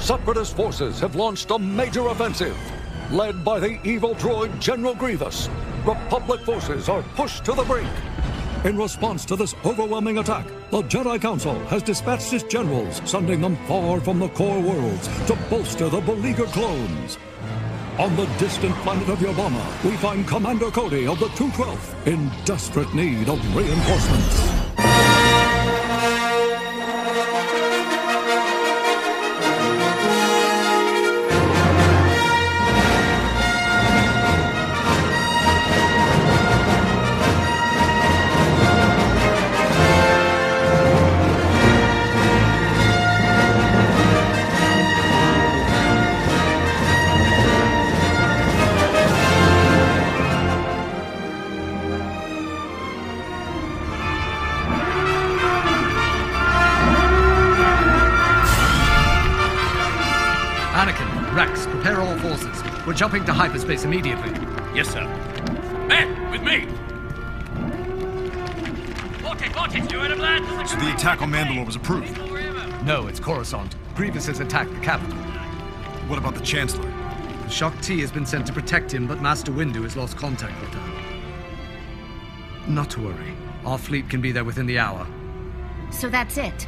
Separatist forces have launched a major offensive. Led by the evil droid General Grievous, Republic forces are pushed to the brink. In response to this overwhelming attack, the Jedi Council has dispatched its generals, sending them far from the core worlds to bolster the beleaguered clones. On the distant planet of Yavama, we find Commander Cody of the 212th in desperate need of reinforcements. We're jumping to hyperspace immediately. Yes, sir. Men, with me! So the attack on Mandalore was approved? No, it's Coruscant. Grievous has attacked the capital. What about the Chancellor? Shaak Ti has been sent to protect him, but Master Windu has lost contact with her. Not to worry. Our fleet can be there within the hour. So that's it?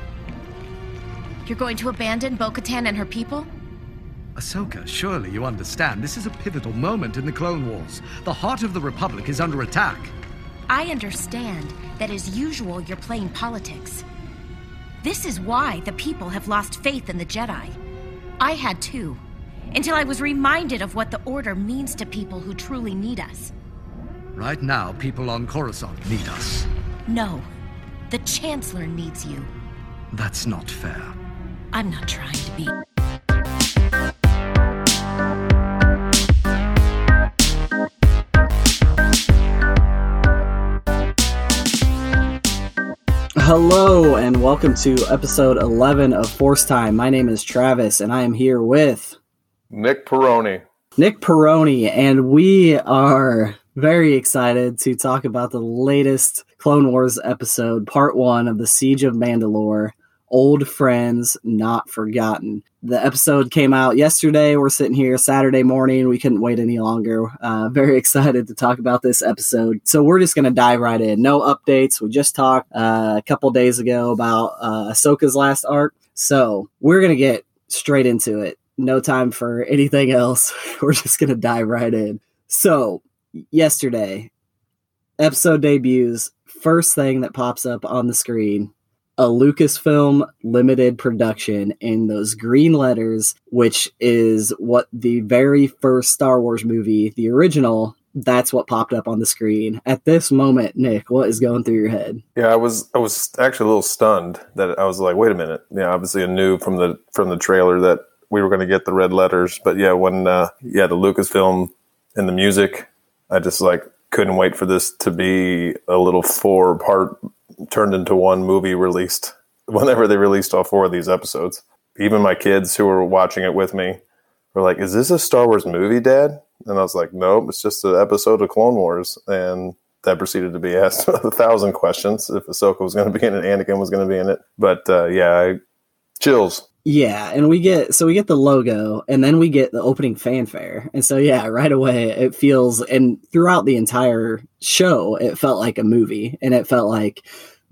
You're going to abandon Bo-Katan and her people? Ahsoka, surely you understand. This is a pivotal moment in the Clone Wars. The heart of the Republic is under attack. I understand that as usual you're playing politics. This is why the people have lost faith in the Jedi. I had too, until I was reminded of what the Order means to people who truly need us. Right now, people on Coruscant need us. No, the Chancellor needs you. That's not fair. I'm not trying to be... Hello and welcome to episode 11 of Force Time. My name is Travis and I am here with... Nick Peroni, and we are very excited to talk about the latest Clone Wars episode, part 1 of the Siege of Mandalore, Old Friends Not Forgotten. The episode came out yesterday. We're sitting here Saturday morning. We couldn't wait any longer. Very excited to talk about this episode. So we're just going to dive right in. No updates. We just talked a couple days ago about Ahsoka's last arc. So we're going to get straight into it. No time for anything else. We're just going to dive right in. So yesterday, episode debuts. First thing that pops up on the screen, a Lucasfilm limited production in those green letters, which is what the very first Star Wars movie, the original, that's what popped up on the screen. At this moment, Nick, what is going through your head? Yeah, I was actually a little stunned that I was like, wait a minute. Yeah, obviously I knew from the trailer that we were going to get the red letters, but yeah, when the Lucasfilm and the music, I just like couldn't wait for this to be a little four-part turned into one movie released whenever they released all four of these episodes. Even my kids who were watching it with me were like, is this a Star Wars movie, Dad? And I was like, nope, it's just an episode of Clone Wars. And that proceeded to be asked 1,000 questions if Ahsoka was going to be in it, Anakin was going to be in it. But chills. Yeah, and we get the logo, and then we get the opening fanfare. And so, yeah, right away, it feels, and throughout the entire show, it felt like a movie. And it felt like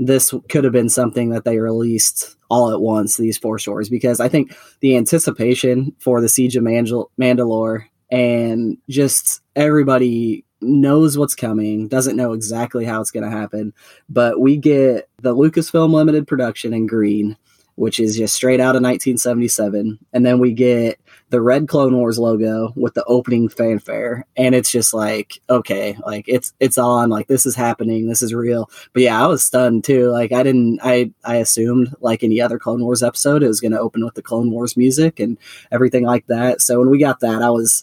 this could have been something that they released all at once, these four stories, because I think the anticipation for the Siege of Mandalore and just everybody knows what's coming, doesn't know exactly how it's going to happen. But we get the Lucasfilm Limited production in green, which is just straight out of 1977. And then we get the red Clone Wars logo with the opening fanfare. And it's just like, okay, like it's on, like this is happening. This is real. But yeah, I was stunned too. Like I assumed like any other Clone Wars episode, it was going to open with the Clone Wars music and everything like that. So when we got that, I was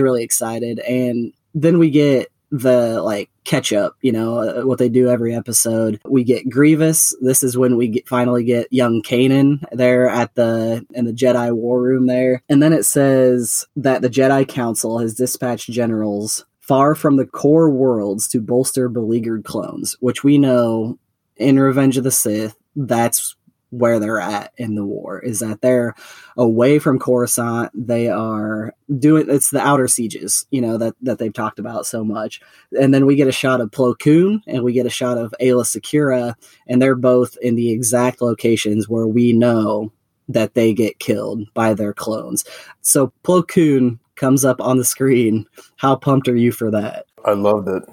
really excited. And then we get the like catch up, you know, what they do every episode. We get Grievous. This is when we finally get young Kanan there in the Jedi War Room there. And then it says that the Jedi Council has dispatched generals far from the core worlds to bolster beleaguered clones, which we know in Revenge of the Sith, that's where they're at in the war, is that they're away from Coruscant. They are doing, it's the outer sieges, you know, that they've talked about so much. And then we get a shot of Plo Koon and we get a shot of Aayla Secura, and they're both in the exact locations where we know that they get killed by their clones. So Plo Koon comes up on the screen. How pumped are you for that? I loved it.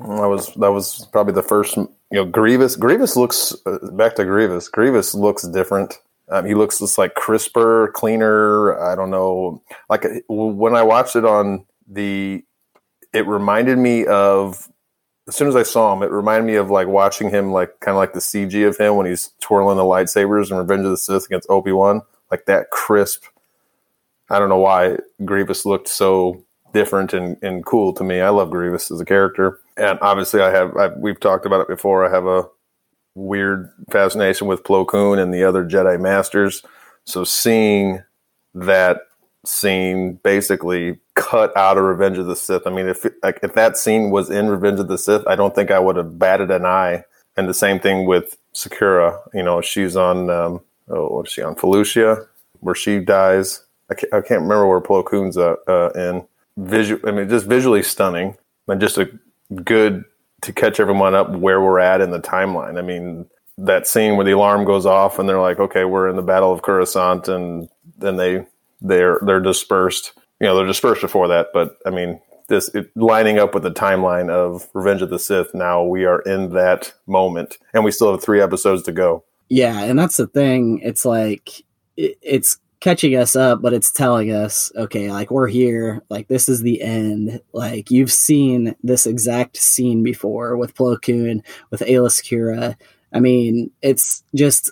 That was probably the first. Grievous looks back to Grievous. Grievous looks different. He looks just like crisper, cleaner. I don't know. Like when I watched it it reminded me of, as soon as I saw him, it reminded me of like watching him, like kind of like the CG of him when he's twirling the lightsabers in Revenge of the Sith against Obi-Wan. Like that crisp. I don't know why Grievous looked so different and cool to me. I love Grievous as a character. And obviously we've talked about it before. I have a weird fascination with Plo Koon and the other Jedi Masters. So seeing that scene basically cut out of Revenge of the Sith. I mean, if that scene was in Revenge of the Sith, I don't think I would have batted an eye. And the same thing with Secura. You know, she's on, Felucia, where she dies. I can't remember where Plo Koon's in. Just visually stunning, and just a good to catch everyone up where we're at in the timeline. I mean, that scene where the alarm goes off and they're like, okay, we're in the Battle of Coruscant, and then they're dispersed. You know, they're dispersed before that, but I mean, lining up with the timeline of Revenge of the Sith. Now we are in that moment, and we still have 3 episodes to go. Yeah, and that's the thing. It's like it's catching us up, but it's telling us, okay, like we're here, like this is the end, like you've seen this exact scene before with Plo Koon, with Aayla Secura. I mean, it's just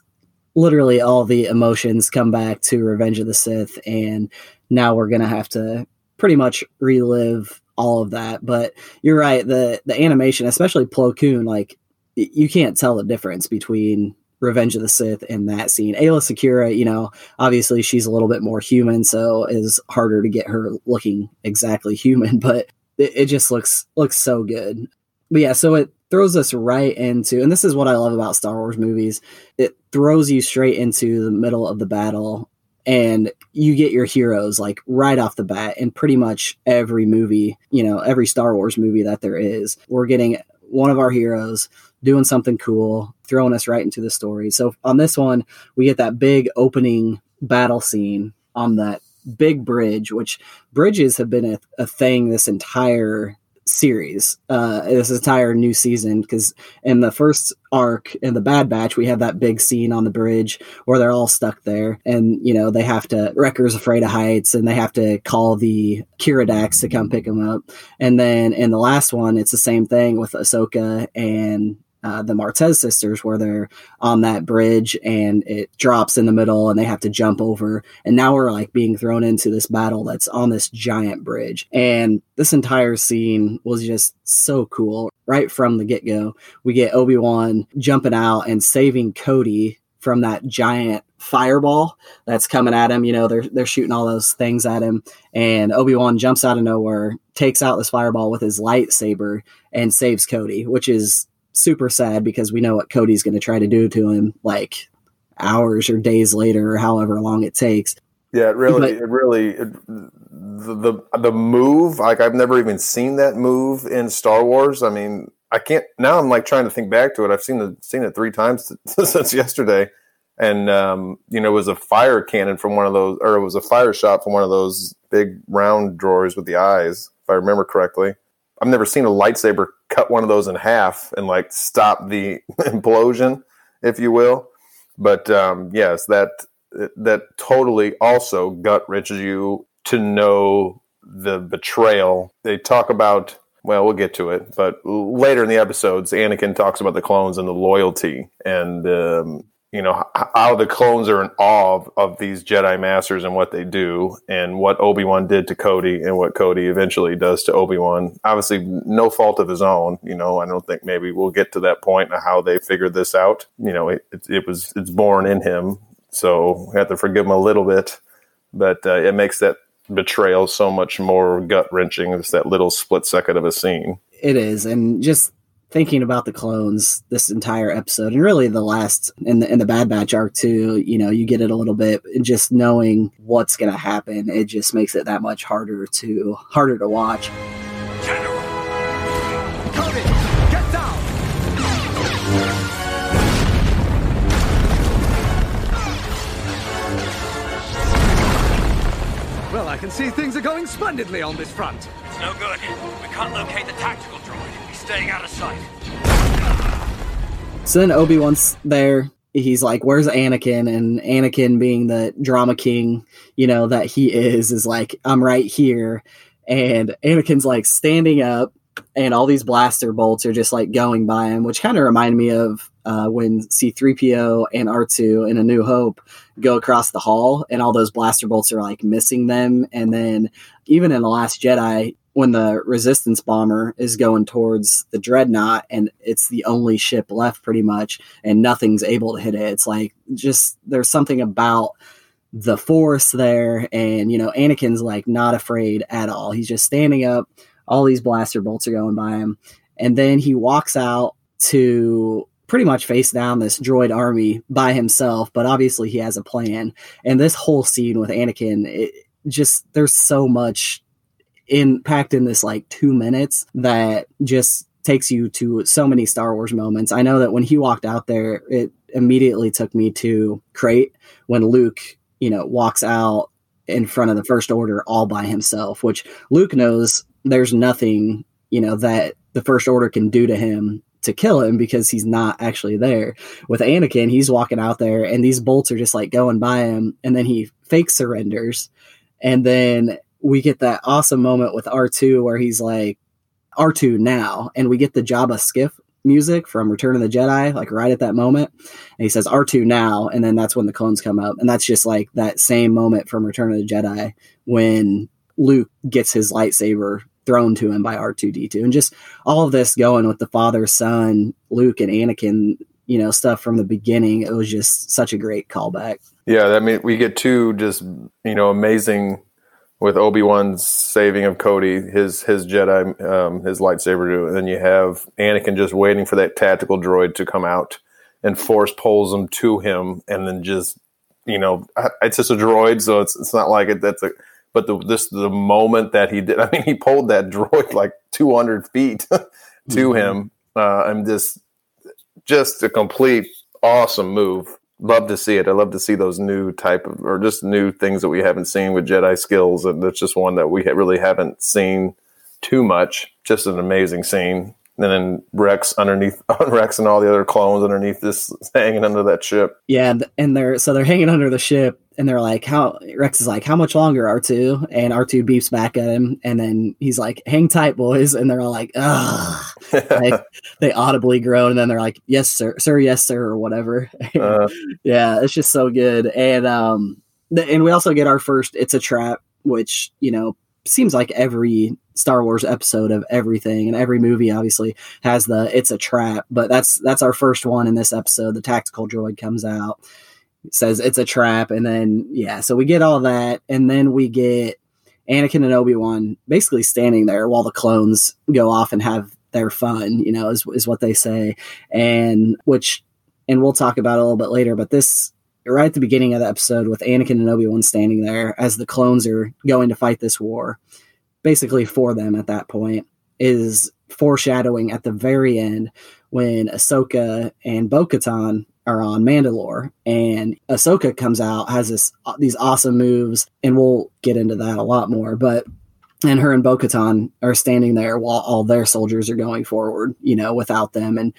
literally all the emotions come back to Revenge of the Sith, and now we're gonna have to pretty much relive all of that. But you're right, the animation, especially Plo Koon, like you can't tell the difference between Revenge of the Sith and that scene. Aayla Secura, you know, obviously she's a little bit more human, so it's harder to get her looking exactly human, but it just looks so good. But yeah, so it throws us right into, and this is what I love about Star Wars movies, it throws you straight into the middle of the battle, and you get your heroes like right off the bat in pretty much every movie, you know, every Star Wars movie that there is. We're getting one of our heroes doing something cool, throwing us right into the story. So on this one, we get that big opening battle scene on that big bridge, which bridges have been a thing this entire series, this entire new season, because in the first arc in the Bad Batch, we have that big scene on the bridge where they're all stuck there, and you know, they have to, Wrecker's afraid of heights, and they have to call the Kiradax to come pick him up. And then in the last one, it's the same thing with Ahsoka and the Martez sisters, where they're on that bridge and it drops in the middle and they have to jump over. And now we're like being thrown into this battle that's on this giant bridge. And this entire scene was just so cool. Right from the get-go, we get Obi-Wan jumping out and saving Cody from that giant fireball that's coming at him. You know, they're shooting all those things at him, and Obi-Wan jumps out of nowhere, takes out this fireball with his lightsaber, and saves Cody, which is super sad because we know what Cody's going to try to do to him, like hours or days later, or however long it takes. Yeah, the move, like I've never even seen that move in Star Wars. I mean, I can't, now I'm like trying to think back to it. I've seen it 3 times since yesterday. And, it was a fire cannon from one of those, or it was a fire shot from one of those big round drawers with the eyes, if I remember correctly. I've never seen a lightsaber cut one of those in half and like stop the implosion, if you will. But yes, that totally also gut wrenches you to know the betrayal. They talk about, well, we'll get to it, but later in the episodes, Anakin talks about the clones and the loyalty, and how the clones are in awe of these Jedi Masters and what they do, and what Obi-Wan did to Cody, and what Cody eventually does to Obi-Wan. Obviously, no fault of his own. You know, I don't think, maybe we'll get to that point of how they figured this out. You know, it's born in him, so we have to forgive him a little bit. But it makes that betrayal so much more gut wrenching. It's that little split second of a scene. It is, and just thinking about the clones this entire episode, and really the last in the Bad Batch arc too, you know, you get it a little bit, and just knowing what's going to happen, it just makes it that much harder to watch. General! Cody, get down! Well, I can see things are going splendidly on this front. It's no good. We can't locate the tactical droid. Staying out of sight. So then Obi-Wan's there. He's like, where's Anakin? And Anakin, being the drama king, you know, that he is like, I'm right here. And Anakin's like standing up, and all these blaster bolts are just like going by him, which kind of reminded me of when C-3PO and R2 in A New Hope go across the hall, and all those blaster bolts are like missing them. And then even in The Last Jedi, when the Resistance bomber is going towards the Dreadnought, and it's the only ship left pretty much, and nothing's able to hit it. It's like, just, there's something about the Force there. And, you know, Anakin's like not afraid at all. He's just standing up. All these blaster bolts are going by him. And then he walks out to pretty much face down this droid army by himself, but obviously he has a plan. And this whole scene with Anakin, it just, there's so much packed in this like 2 minutes that just takes you to so many Star Wars moments. I know that when he walked out there, it immediately took me to Crate when Luke, you know, walks out in front of the First Order all by himself, which Luke knows there's nothing, you know, that the First Order can do to him to kill him, because he's not actually there. With Anakin, he's walking out there and these bolts are just like going by him, and then he fake surrenders, and then we get that awesome moment with R2 where he's like, R2 now. And we get the Jabba skiff music from Return of the Jedi, like right at that moment. And he says R2 now. And then that's when the clones come up. And that's just like that same moment from Return of the Jedi when Luke gets his lightsaber thrown to him by R2-D2. And just all of this going with the father, son, Luke and Anakin, you know, stuff from the beginning. It was just such a great callback. Yeah. I mean, we get two just, you know, amazing, with Obi-Wan's saving of Cody, his Jedi, his lightsaber duel, and then you have Anakin just waiting for that tactical droid to come out, and Force pulls him to him, and then just, you know, it's just a droid, so it's not like it. That's a, but the moment that he did, I mean, he pulled that droid like 200 feet to him. I'm just a complete awesome move. Love to see it. I love to see those new type of, or just new things that we haven't seen with Jedi skills. And that's just one that we really haven't seen too much. Just an amazing scene. And then Rex and all the other clones underneath this, hanging under that ship. Yeah. And they're hanging under the ship, and they're like, Rex is like, how much longer, R2? And R2 beeps back at him. And then he's like, hang tight, boys. And they're all like, ugh. Like, they audibly groan. And then they're like, yes, sir, or whatever. Yeah. It's just so good. And, and we also get our first, it's a trap, which, you know, seems like every Star Wars episode of everything and every movie obviously has the it's a trap, but that's our first one in this episode. The tactical droid comes out, says it's a trap, and then yeah, so we get all that, and then we get Anakin and Obi-Wan basically standing there while the clones go off and have their fun, you know, is what they say. And we'll talk about it a little bit later, but this right at the beginning of the episode with Anakin and Obi-Wan standing there as the clones are going to fight this war, basically for them at that point, is foreshadowing at the very end when Ahsoka and Bo-Katan are on Mandalore, and Ahsoka comes out, has these awesome moves, and we'll get into that a lot more, but and her and Bo-Katan are standing there while all their soldiers are going forward, you know, without them, and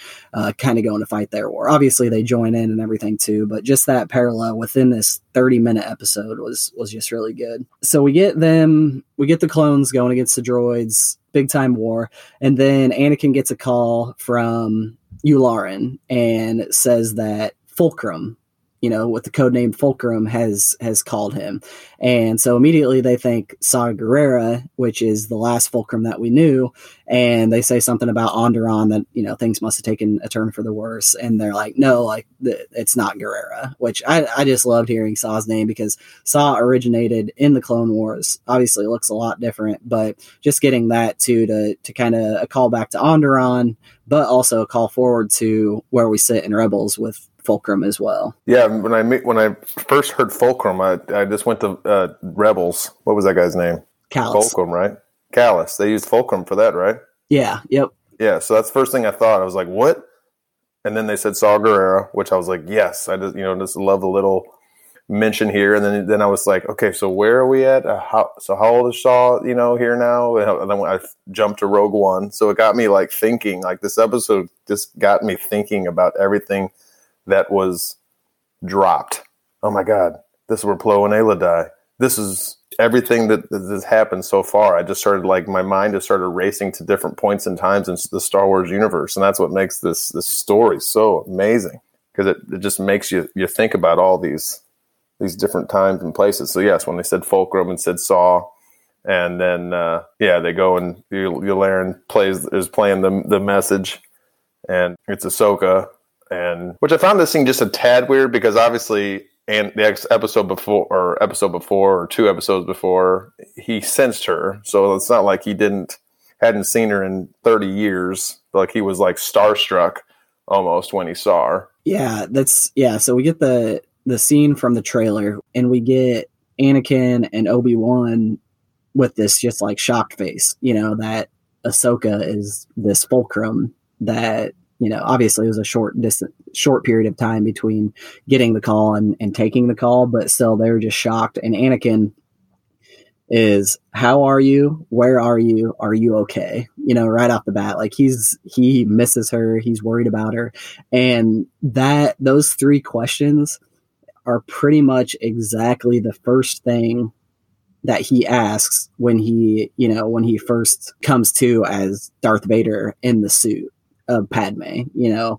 kind of going to fight their war. Obviously, they join in and everything too, but just that parallel within this 30-minute episode was just really good. So we get the clones going against the droids, big-time war, and then Anakin gets a call from Yularen and says that Fulcrum you know, with the codename Fulcrum has called him. And so immediately they think Saw Gerrera, which is the last Fulcrum that we knew. And they say something about Onderon that, you know, things must've taken a turn for the worse. And they're like, no, like it's not Gerrera, which I just loved hearing Saw's name because Saw originated in the Clone Wars. Obviously it looks a lot different, but just getting that to kind of a call back to Onderon, but also a call forward to where we sit in Rebels with Fulcrum as well. Yeah, when I first heard Fulcrum, I just went to Rebels. What was that guy's name? Callus. Fulcrum, right? Callus. They used Fulcrum for that, right? Yeah. Yep. Yeah. So that's the first thing I thought. I was like, what? And then they said Saw Gerrera, which I was like, yes. I just, you know, just love the little mention here. And then I was like, okay, so where are we at? How old is Saw? You know, here now. And then I jumped to Rogue One. So it got me like thinking. Like this episode just got me thinking about everything that was dropped. Oh my God, this is where Plo and Aayla die. This is everything that has happened so far. I just started, like, my mind just started racing to different points and times in the Star Wars universe. And that's what makes this story so amazing, because it just makes you think about all these different times and places. So yes, when they said Fulcrum and said Saw, and then, they go and Yularen is playing the message, and it's Ahsoka. And which I found this scene just a tad weird, because obviously, and the episode before, or 2 episodes before, he sensed her. So it's not like he hadn't seen her in 30 years. Like he was like starstruck almost when he saw her. Yeah, so we get the scene from the trailer, and we get Anakin and Obi-Wan with this just like shocked face, you know, that Ahsoka is this Fulcrum that, you know, obviously it was a short period of time between getting the call and taking the call, but still they were just shocked. And Anakin is, how are you? Where are you? Are you okay? You know, right off the bat, like he misses her. He's worried about her. And those 3 questions are pretty much exactly the first thing that he asks when he first comes to as Darth Vader in the suit of Padme. You know,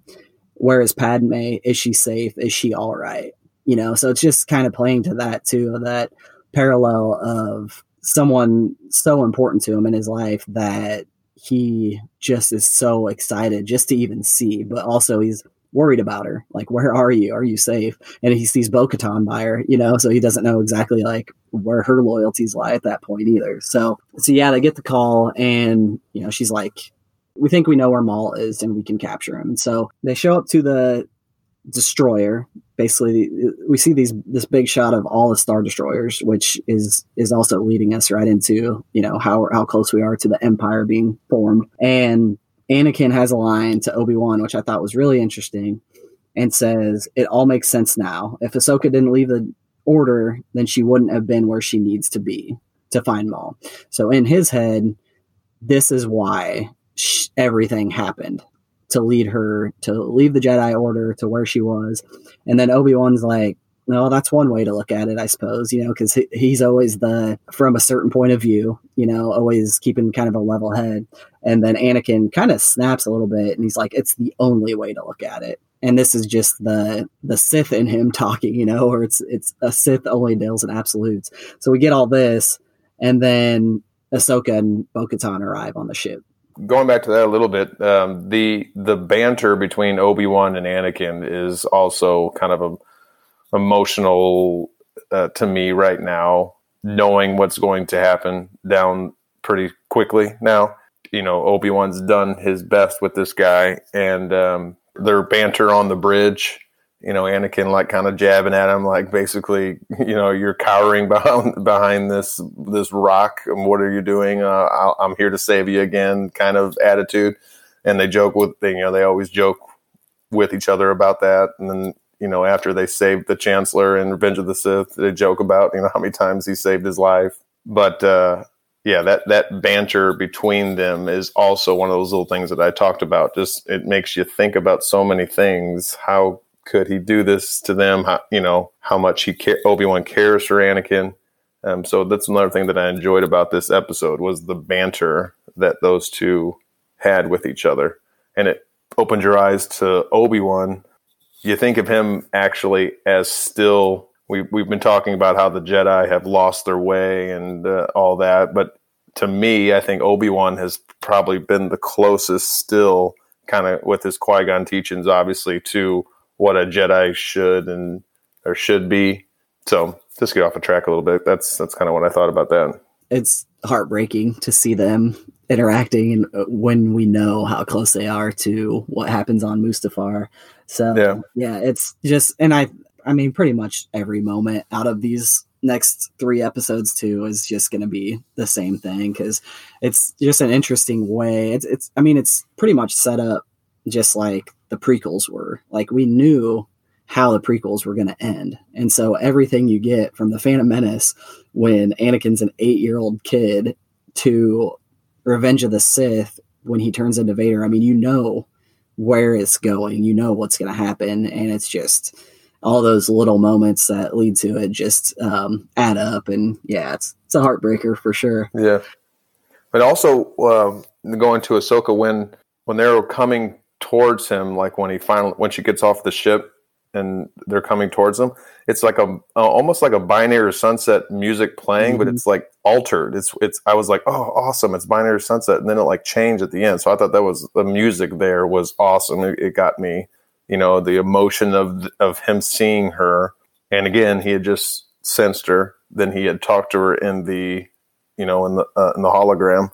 where is Padme? Is she safe? Is she all right? You know, so it's just kind of playing to that too, that parallel of someone so important to him in his life that he just is so excited just to even see, but also he's worried about her. Like, where are you? Are you safe? And he sees Bo-Katan by her, you know, so he doesn't know exactly like where her loyalties lie at that point either. So yeah, they get the call, and, you know, she's like, we think we know where Maul is and we can capture him. So they show up to the destroyer. Basically, we see this big shot of all the Star Destroyers, which is also leading us right into, you know, how close we are to the Empire being formed. And Anakin has a line to Obi-Wan, which I thought was really interesting, and says, it all makes sense now. If Ahsoka didn't leave the order, then she wouldn't have been where she needs to be to find Maul. So in his head, this is why everything happened, to lead her to leave the Jedi Order to where she was. And then Obi-Wan's like, no, that's one way to look at it, I suppose, you know, because he's always from a certain point of view, you know, always keeping kind of a level head. And then Anakin kind of snaps a little bit, and he's like, it's the only way to look at it. And this is just the Sith in him talking, you know, or it's a Sith only deals in absolutes. So we get all this, and then Ahsoka and Bo-Katan arrive on the ship. Going back to that a little bit, the banter between Obi-Wan and Anakin is also kind of emotional to me right now, knowing what's going to happen down pretty quickly now. You know, Obi-Wan's done his best with this guy, and their banter on the bridge, you know, Anakin like kind of jabbing at him, like basically, you know, you're cowering behind this rock, and what are you doing? I'm here to save you again, kind of attitude. And they joke with, you know, they always joke with each other about that. And then, you know, after they saved the Chancellor in Revenge of the Sith, they joke about, you know, how many times he saved his life. But yeah, that banter between them is also one of those little things that I talked about. Just, it makes you think about so many things. How could he do this to them? How, you know, how much Obi-Wan cares for Anakin. So that's another thing that I enjoyed about this episode, was the banter that those two had with each other. And it opened your eyes to Obi-Wan you think of him actually as still, we've been talking about how the Jedi have lost their way and all that, but to me, I think Obi-Wan has probably been the closest still, kind of with his Qui-Gon teachings, obviously, to what a Jedi should and or should be. So just get off the track a little bit. That's kind of what I thought about that. It's heartbreaking to see them interacting, and when we know how close they are to what happens on Mustafar. So yeah, it's just, and I mean, pretty much every moment out of these next three episodes too is just going to be the same thing, because it's just an interesting way. It's I mean, it's pretty much set up just like the prequels were. Like, we knew how the prequels were going to end, and so everything you get from the Phantom Menace, when Anakin's an 8-year-old kid, to Revenge of the Sith when he turns into Vader, I mean, you know where it's going, you know what's going to happen, and it's just all those little moments that lead to it just add up. And yeah, it's a heartbreaker for sure. Yeah. But also going to Ahsoka, when they're coming towards him, like when she gets off the ship and they're coming towards him, it's like almost like a Binary Sunset music playing, mm-hmm. but it's like altered. It's I was like, oh, awesome. It's Binary Sunset. And then it like changed at the end. So I thought that was the music there was awesome. It got me. You know, the emotion of him seeing her. And again, he had just sensed her. Then he had talked to her in the hologram.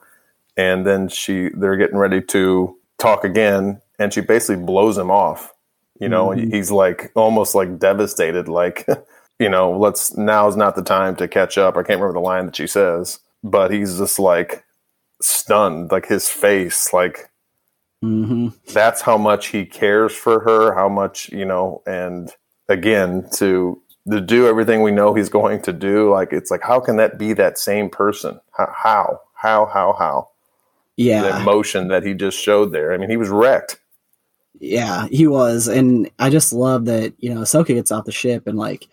And then they're getting ready to talk again. And she basically blows him off. You know, mm-hmm. He's like almost like devastated, like, you know, now's not the time to catch up. I can't remember the line that she says, but he's just like stunned, like his face, like, mm-hmm. That's how much he cares for her, how much, you know. And again, to do everything we know he's going to do, like, it's like, how can that be that same person? How? Yeah, the emotion that he just showed there. I mean, he was wrecked. Yeah, he was. And I just love that, you know, Ahsoka gets off the ship and like,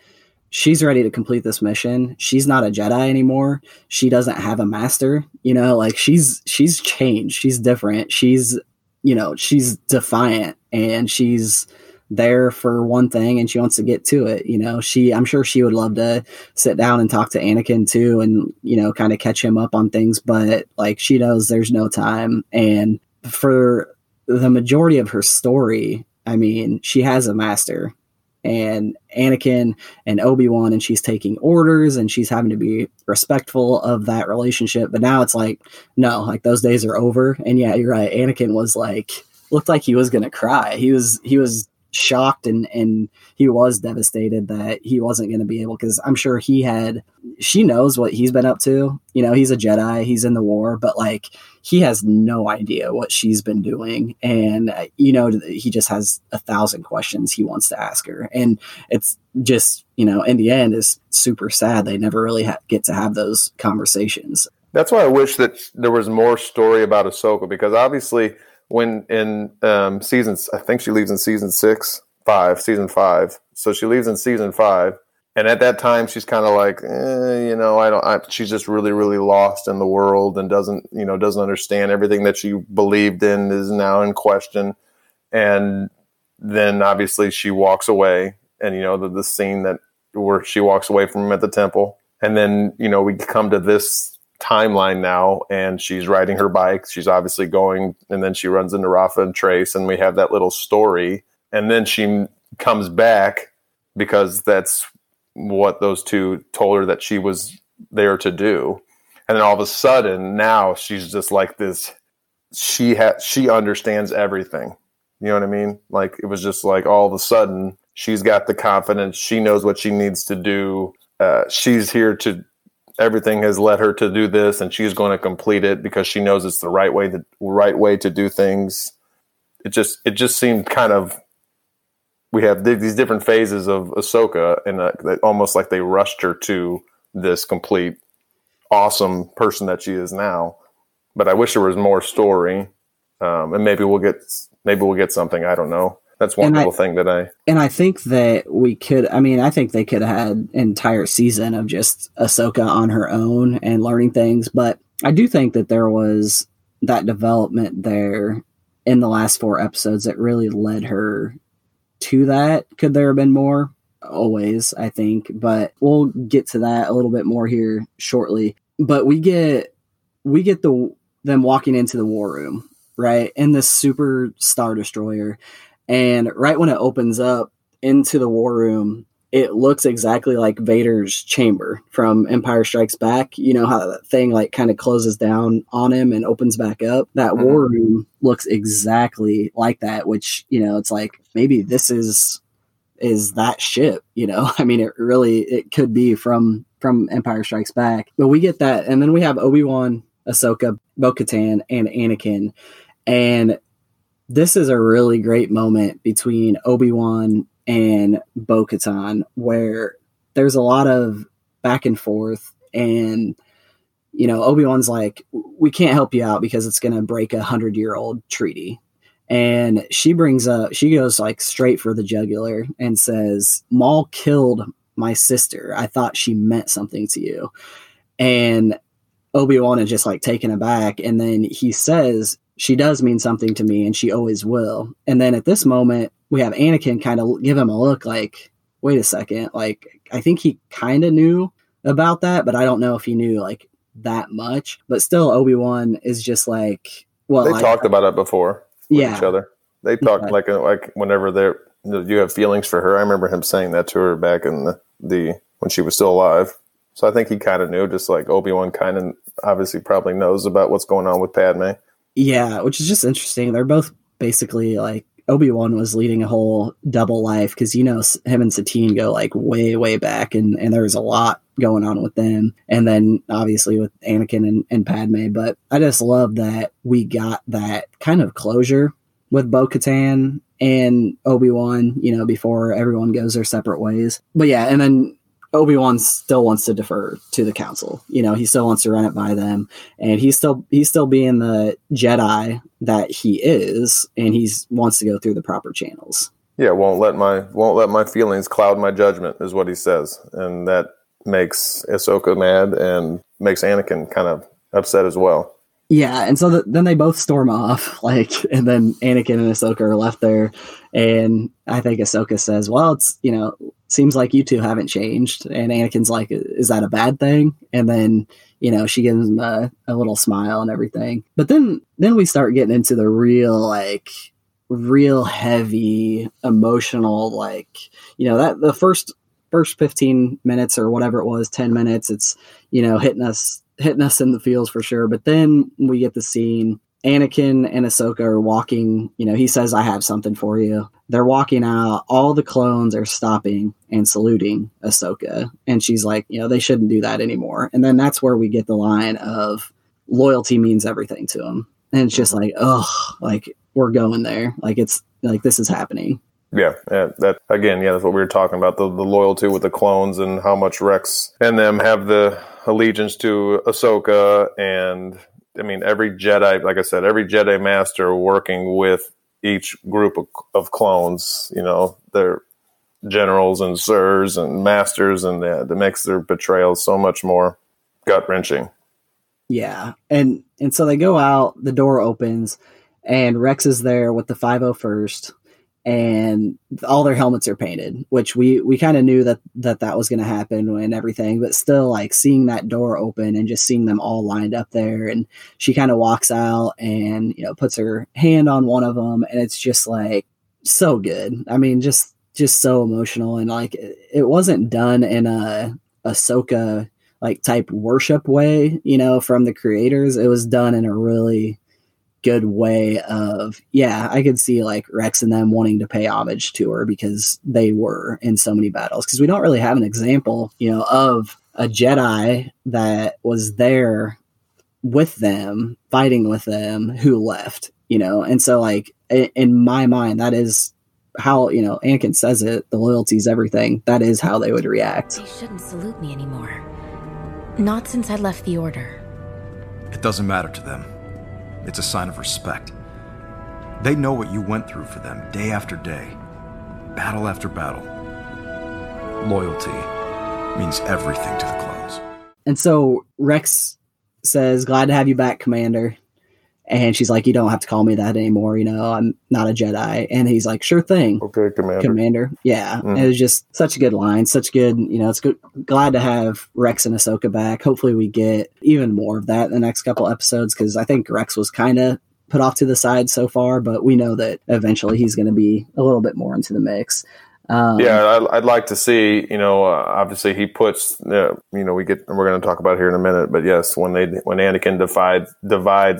she's ready to complete this mission. She's not a Jedi anymore. She doesn't have a master, you know, like she's changed. She's different. You know, she's defiant, and she's there for one thing, and she wants to get to it. You know, I'm sure she would love to sit down and talk to Anakin too, and, you know, kind of catch him up on things, but like, she knows there's no time. And for the majority of her story, I mean, she has a master and Anakin and Obi-Wan, and she's taking orders and she's having to be respectful of that relationship. But now it's like, no, like those days are over. And yeah, you're right. Anakin was like, looked like he was going to cry. He was shocked and he was devastated that he wasn't going to be able, because I'm sure she knows what he's been up to. You know, he's a Jedi, he's in the war, but like, he has no idea what she's been doing. And, you know, he just has 1,000 questions he wants to ask her. And it's just, you know, in the end, is super sad. They never really get to have those conversations. That's why I wish that there was more story about Ahsoka, because obviously when in seasons, I think she leaves in season five. So she leaves in season 5. And at that time, she's kind of like, you know, she's just really, really lost in the world and doesn't understand. Everything that she believed in is now in question. And then obviously she walks away, and, you know, the scene that where she walks away from him at the temple. And then, you know, we come to this timeline now, and she's riding her bike. She's obviously going, and then she runs into Rafa and Trace, and we have that little story. And then she comes back because that's what those two told her that she was there to do. And then all of a sudden now she's just like this, she understands everything. You know what I mean? Like, it was just like, all of a sudden she's got the confidence. She knows what she needs to do. She's here to, everything has led her to do this, and she's going to complete it because she knows it's the right way to do things. It just seemed kind of, we have these different phases of Ahsoka, and almost like they rushed her to this complete awesome person that she is now. But I wish there was more story, and maybe we'll get something. I don't know. That's one little thing that I think that we could. I mean, I think they could have had an entire season of just Ahsoka on her own and learning things. But I do think that there was that development there in the last 4 episodes that really led her to that. Could there have been more? Always, I think, but we'll get to that a little bit more here shortly. But we get them walking into the war room, right? In this super Star Destroyer. And right when it opens up into the war room, it looks exactly like Vader's chamber from Empire Strikes Back. You know how that thing like kind of closes down on him and opens back up? That war room looks exactly like that, which, you know, it's like, maybe this is that ship, you know? I mean, it could be from Empire Strikes Back. But we get that. And then we have Obi-Wan, Ahsoka, Bo-Katan, and Anakin. And this is a really great moment between Obi-Wan and Bo-Katan, where there's a lot of back and forth, and you know, Obi-Wan's like, we can't help you out because it's going to break 100-year-old treaty. And she goes like straight for the jugular and says, Maul killed my sister. I thought she meant something to you. And Obi-Wan is just like taken aback. And then he says, she does mean something to me and she always will. And then at this moment, we have Anakin kind of give him a look like, wait a second. Like, I think he kind of knew about that, but I don't know if he knew like that much. But still, Obi-Wan is just like, well, they talked about it before with each other. They talked like whenever you have feelings for her. I remember him saying that to her back in the when she was still alive. So I think he kind of knew, just like Obi-Wan kind of obviously probably knows about what's going on with Padme. Yeah, which is just interesting. They're both basically like, Obi-Wan was leading a whole double life because, you know, him and Satine go like way, way back, and there was a lot going on with them. And then obviously with Anakin and Padme. But I just love that we got that kind of closure with Bo-Katan and Obi-Wan, you know, before everyone goes their separate ways. But yeah, and then Obi-Wan still wants to defer to the council. You know, he still wants to run it by them, and he's still being the Jedi that he is, and wants to go through the proper channels. Yeah, won't let my feelings cloud my judgment is what he says, and that makes Ahsoka mad and makes Anakin kind of upset as well. Yeah, and so then they both storm off, like, and then Anakin and Ahsoka are left there, and I think Ahsoka says, well, it's, you know, seems like you two haven't changed, and Anakin's like, is that a bad thing? And then, you know, she gives him a little smile and everything. But then we start getting into the real heavy, emotional, like, you know, that the first 15 minutes or whatever it was, 10 minutes, it's, you know, hitting us in the feels for sure. But then we get the scene, Anakin and Ahsoka are walking, you know, he says, I have something for you. They're walking out. All the clones are stopping and saluting Ahsoka. And she's like, you know, they shouldn't do that anymore. And then that's where we get the line of loyalty means everything to him. And it's just like, oh, like we're going there. Like it's like, this is happening. Yeah, that again, yeah, that's what we were talking about, the loyalty with the clones and how much Rex and them have the allegiance to Ahsoka. And I mean, every Jedi master working with each group of clones, you know, their generals and sirs and masters, and that makes their betrayal so much more gut-wrenching. Yeah, and so they go out, the door opens, and Rex is there with the 501st. And all their helmets are painted, which we kind of knew that was going to happen and everything, but still like seeing that door open and just seeing them all lined up there. And she kind of walks out and, you know, puts her hand on one of them. And it's just like, so good. I mean, just so emotional. And like, it wasn't done in a Ahsoka like type worship way, you know, from the creators. It was done in a really good way of, yeah, I could see like Rex and them wanting to pay homage to her because they were in so many battles, because we don't really have an example, you know, of a Jedi that was there with them fighting with them who left, you know. And so like in my mind, that is how, you know, Anakin says it, the loyalty's everything. That is how they would react. They shouldn't salute me anymore, not since I left the order. It doesn't matter to them. It's a sign of respect. They know what you went through for them day after day, battle after battle. Loyalty means everything to the clones. And so Rex says, glad to have you back, Commander. And she's like, you don't have to call me that anymore. You know, I'm not a Jedi. And he's like, sure thing. Okay, Commander. Yeah. Mm-hmm. It was just such a good line. Such good, you know, it's good. Glad to have Rex and Ahsoka back. Hopefully we get even more of that in the next couple episodes, because I think Rex was kind of put off to the side so far, but we know that eventually he's going to be a little bit more into the mix. I'd like to see, you know, obviously he puts, you know, we're going to talk about it here in a minute, but yes, when Anakin divides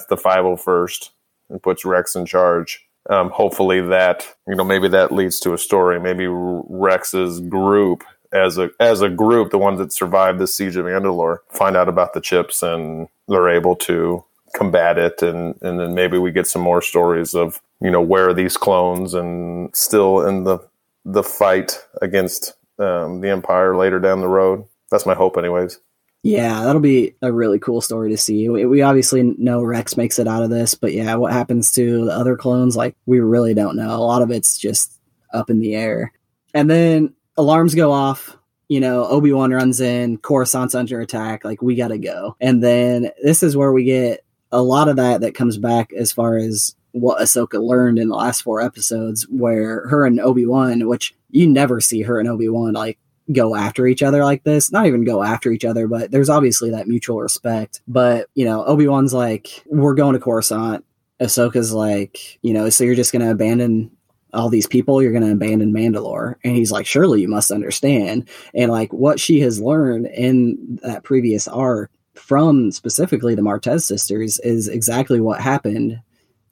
the 501st and puts Rex in charge, hopefully that, you know, maybe that leads to a story. Maybe Rex's group as a group, the ones that survived the Siege of Mandalore, find out about the chips and they're able to combat it. And then maybe we get some more stories of, you know, where are these clones and still in the fight against the Empire later down the road. That's my hope anyways. Yeah, that'll be a really cool story to see. We obviously know Rex makes it out of this, but yeah, what happens to the other clones, like, we really don't know. A lot of it's just up in the air. And then alarms go off. You know, Obi-Wan runs in, Coruscant's under attack, like, we gotta go. And then this is where we get a lot of that comes back as far as what Ahsoka learned in the last four episodes, where her and Obi-Wan, which you never see her and Obi-Wan like go after each other like this, not even go after each other, but there's obviously that mutual respect. But, you know, Obi-Wan's like, we're going to Coruscant. Ahsoka's like, you know, so you're just going to abandon all these people, you're going to abandon Mandalore. And he's like, surely you must understand. And like what she has learned in that previous arc from specifically the Martez sisters is exactly what happened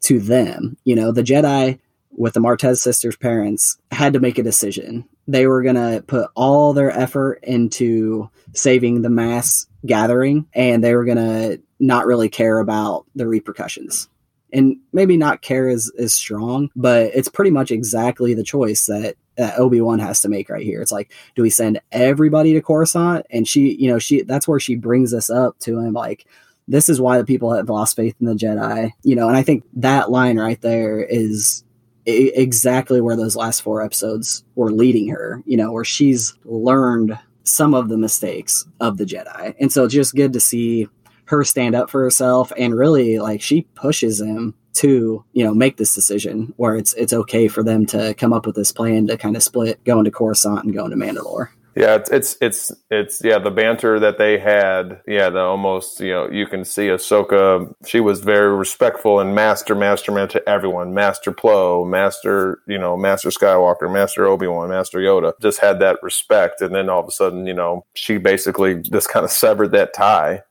to them. You know, the Jedi with the Martez sisters' parents had to make a decision. They were going to put all their effort into saving the mass gathering, and they were going to not really care about the repercussions. And maybe not care is strong, but it's pretty much exactly the choice that Obi-Wan has to make right here. It's like, do we send everybody to Coruscant? And she that's where she brings this up to him, like, this is why the people have lost faith in the Jedi, you know. And I think that line right there is exactly where those last four episodes were leading her, you know, where she's learned some of the mistakes of the Jedi. And so it's just good to see her stand up for herself, and really, like, she pushes him to, you know, make this decision where it's okay for them to come up with this plan to kind of split going to Coruscant and going to Mandalore. Yeah, it's yeah, the banter that they had. Yeah, the almost, you know, you can see Ahsoka, she was very respectful and mastermind to everyone. Master Plo, Master, you know, Master Skywalker, Master Obi-Wan, Master Yoda. Just had that respect. And then all of a sudden, you know, she basically just kind of severed that tie.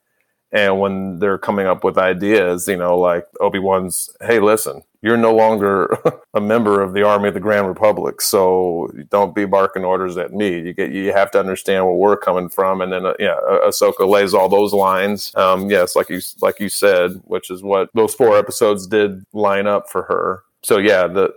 And when they're coming up with ideas, you know, like Obi-Wan's, hey, listen, you're no longer a member of the Army of the Grand Republic, so don't be barking orders at me. You have to understand where we're coming from. And then, Ahsoka lays all those lines. Yes, like you said, which is what those four episodes did line up for her. So yeah, the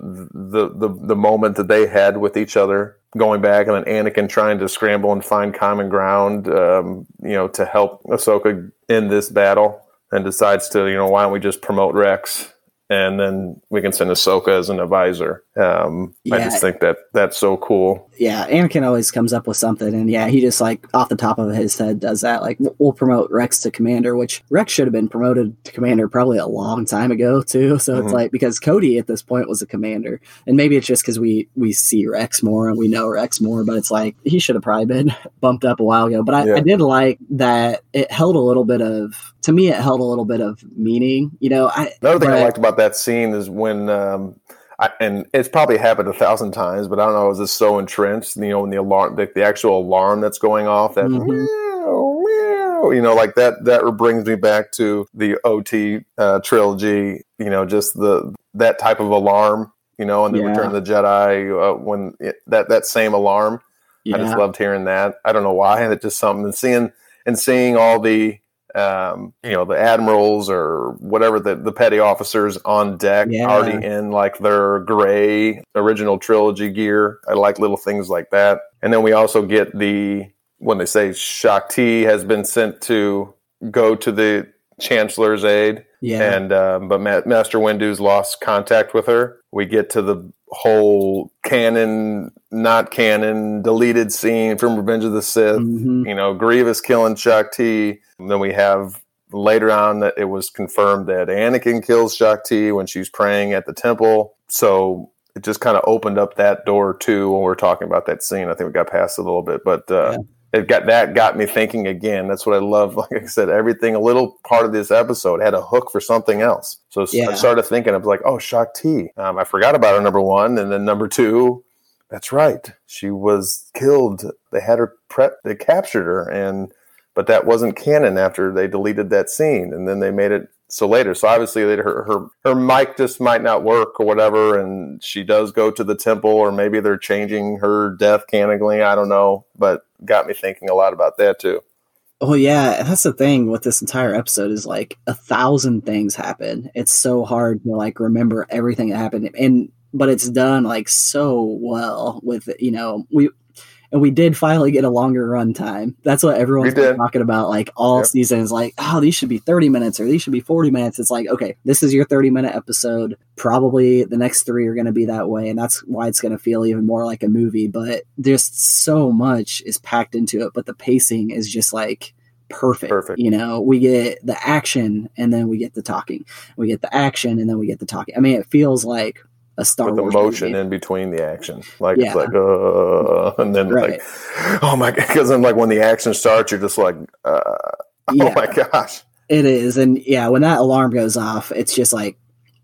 moment that they had with each other, going back, and then Anakin trying to scramble and find common ground, you know, to help Ahsoka in this battle, and decides to, you know, why don't we just promote Rex, and then we can send Ahsoka as an advisor. I just think that that's so cool. Yeah, Anakin always comes up with something, and yeah, he just, like, off the top of his head does that, like, we'll promote Rex to commander, which Rex should have been promoted to commander probably a long time ago too. So mm-hmm. It's like, because Cody at this point was a commander, and maybe it's just because we see Rex more and we know Rex more, but it's like, he should have probably been bumped up a while ago. But I did like that it held a little bit of meaning, you know. Another thing I liked about that scene is when and it's probably happened 1,000 times, but I don't know, it was just so entrenched, you know, in the alarm, the actual alarm that's going off, that mm-hmm. meow, meow, you know, like that brings me back to the OT trilogy, you know, just that type of alarm, you know, and the Return of the Jedi, when that same alarm, I just loved hearing that. I don't know why, and it's just something, and seeing all the, you know, the admirals or whatever, the petty officers on deck already in, like, their gray original trilogy gear. I like little things like that. And then we also get when they say Shaak Ti has been sent to go to the Chancellor's aid. Yeah. And, but Master Windu's lost contact with her. We get to the whole canon, not canon, deleted scene from Revenge of the Sith, mm-hmm. you know, Grievous killing Shaak Ti. And then we have Later on, that it was confirmed that Anakin kills Shaak Ti when she's praying at the temple. So it just kind of opened up that door too when we were talking about that scene. I think we got past it a little bit, but it got me thinking again. That's what I love. Like I said, everything, a little part of this episode had a hook for something else. So I started thinking, I was like, oh, Shaak Ti. I forgot about her, number one. And then number two, that's right. She was killed. They had her prepped. They captured her, but that wasn't canon after they deleted that scene, and then they made it so later. So obviously her mic just might not work or whatever, and she does go to the temple, or maybe they're changing her death canonically. I don't know, but got me thinking a lot about that too. Oh yeah, that's the thing with this entire episode is like 1,000 things happen. It's so hard to like remember everything that happened, but it's done like so well with, you know, we did finally get a longer run time. That's what everyone's been talking about, like all seasons, like, oh, these should be 30 minutes or these should be 40 minutes. It's like, okay, this is your 30-minute episode. Probably the next three are going to be that way. And that's why it's going to feel even more like a movie, but just so much is packed into it. But the pacing is just like perfect. You know, we get the action and then we get the talking, we get the action and then we get the talking. I mean, it feels like a Star Wars with the motion in between the action, like it's like and then like, oh my god, because I'm like, when the action starts, you're just like oh my gosh, it is. And when that alarm goes off, it's just like,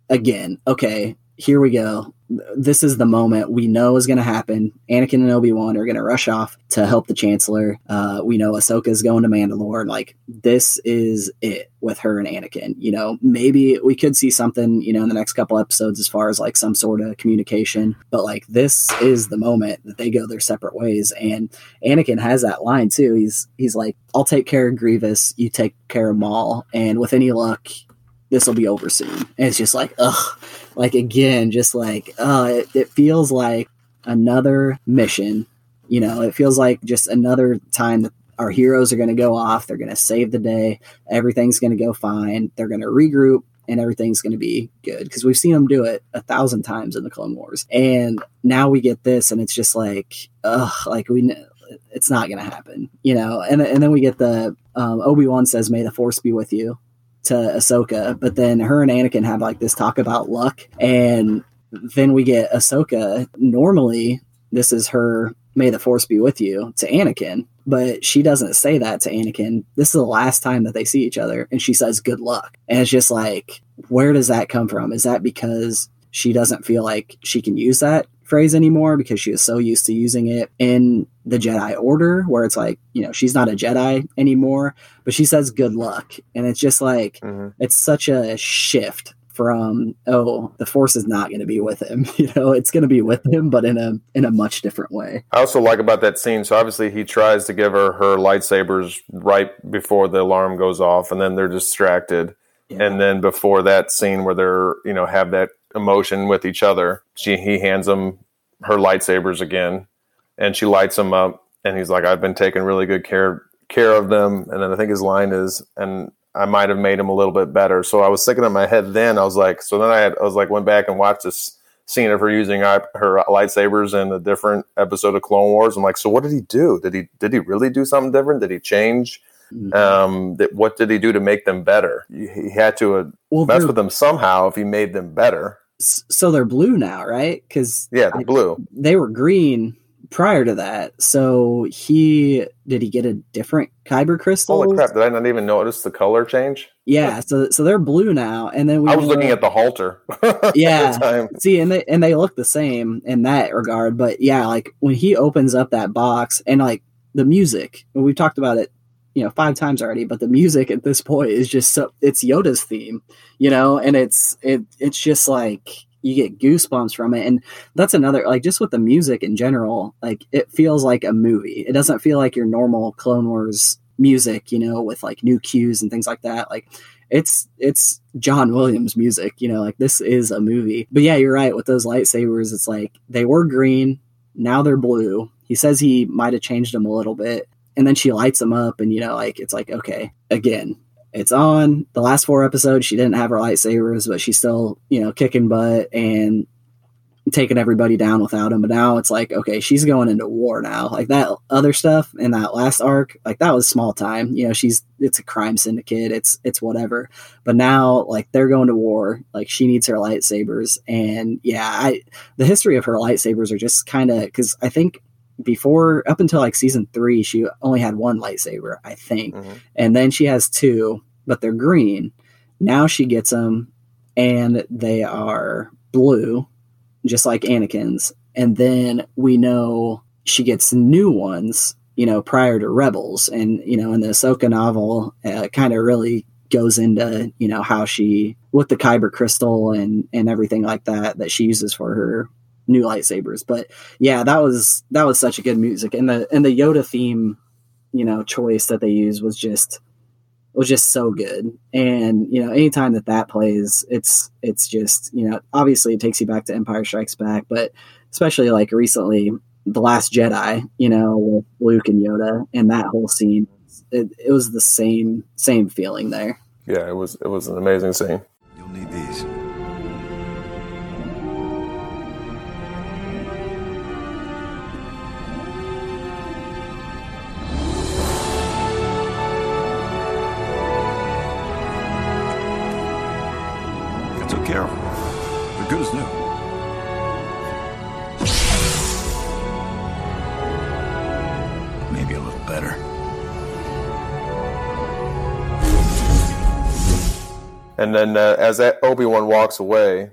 again, okay, here we go, this is the moment we know is going to happen. Anakin and Obi-Wan are going to rush off to help the Chancellor. We know Ahsoka is going to Mandalore. Like, this is it with her and Anakin. You know, maybe we could see something, you know, in the next couple episodes as far as like some sort of communication, but like, this is the moment that they go their separate ways. And Anakin has that line too. He's like, I'll take care of Grievous, you take care of Maul, and with any luck, this will be over soon. And it's just like, ugh, like again, just like, it feels like another mission, you know, it feels like just another time that our heroes are going to go off. They're going to save the day. Everything's going to go fine. They're going to regroup and everything's going to be good. Cause we've seen them do it 1,000 times in the Clone Wars. And now we get this, and it's just like, ugh, like we know it's not going to happen, you know? And then we get the, Obi-Wan says, may the Force be with you, to Ahsoka, but then her and Anakin have like this talk about luck, and then we get Ahsoka. Normally this is her may the Force be with you to Anakin, but she doesn't say that to Anakin. This is the last time that they see each other, and she says good luck, and it's just like, where does that come from? Is that because she doesn't feel like she can use that phrase anymore because she is so used to using it in the Jedi Order, where it's like, you know, she's not a Jedi anymore, but she says good luck, and it's just like, it's such a shift from, oh, the Force is not going to be with him, you know, it's going to be with him, but in a much different way. I also like about that scene, so obviously he tries to give her lightsabers right before the alarm goes off, and then they're distracted, and then before that scene where they're, you know, have that emotion with each other, he hands them her lightsabers again, and she lights them up, and he's like, I've been taking really good care of them. And then I think his line is, and I might have made him a little bit better. So I was thinking in my head then, I was like, I went back and watched this scene of her using her lightsabers in a different episode of Clone Wars. I'm like, so what did he do? Did he really do something different? Did he change? What did he do to make them better? He had to mess with them somehow if he made them better. So they're blue now, right? Because they're blue. They were green prior to that. So did he get a different kyber crystal? Holy crap! Did I not even notice the color change? Yeah, so they're blue now, and then I was looking at the halter. See, and they look the same in that regard. But yeah, like when he opens up that box, and like the music, and we've talked about it, you know, 5 times already, but the music at this point is just so, it's Yoda's theme, you know, and it's just like you get goosebumps from it. And that's another, like, just with the music in general, like it feels like a movie. It doesn't feel like your normal Clone Wars music, you know, with like new cues and things like that. Like it's John Williams music, you know, like this is a movie. But yeah, you're right with those lightsabers. It's like they were green, now they're blue. He says he might have changed them a little bit. And then she lights them up, and, you know, like, it's like, okay, again, it's on. The last 4 episodes, she didn't have her lightsabers, but she's still, you know, kicking butt. And taking everybody down without him. But now it's like, okay, she's going into war now. Like that other stuff in that last arc, like that was small time, you know, it's a crime syndicate. It's whatever. But now like they're going to war. Like she needs her lightsabers. And yeah, the history of her lightsabers are just kind of, cause I think before up until like season 3, she only had one lightsaber, I think. Mm-hmm. And then she has two, but they're green. Now she gets them and they are blue, just like Anakin's. And then we know she gets new ones, you know, prior to Rebels. And, you know, in the Ahsoka novel, kind of really goes into, you know, how she, with the Kyber crystal and everything like that she uses for her new lightsabers. But yeah, that was such a good music. And the Yoda theme, you know, choice that they used was just so good. And, you know, anytime that plays, it's just, you know, obviously it takes you back to Empire Strikes Back, but especially like recently The Last Jedi, you know, with Luke and Yoda and that whole scene, it was the same feeling there. Yeah, it was an amazing scene. You'll need these. And then as Obi-Wan walks away,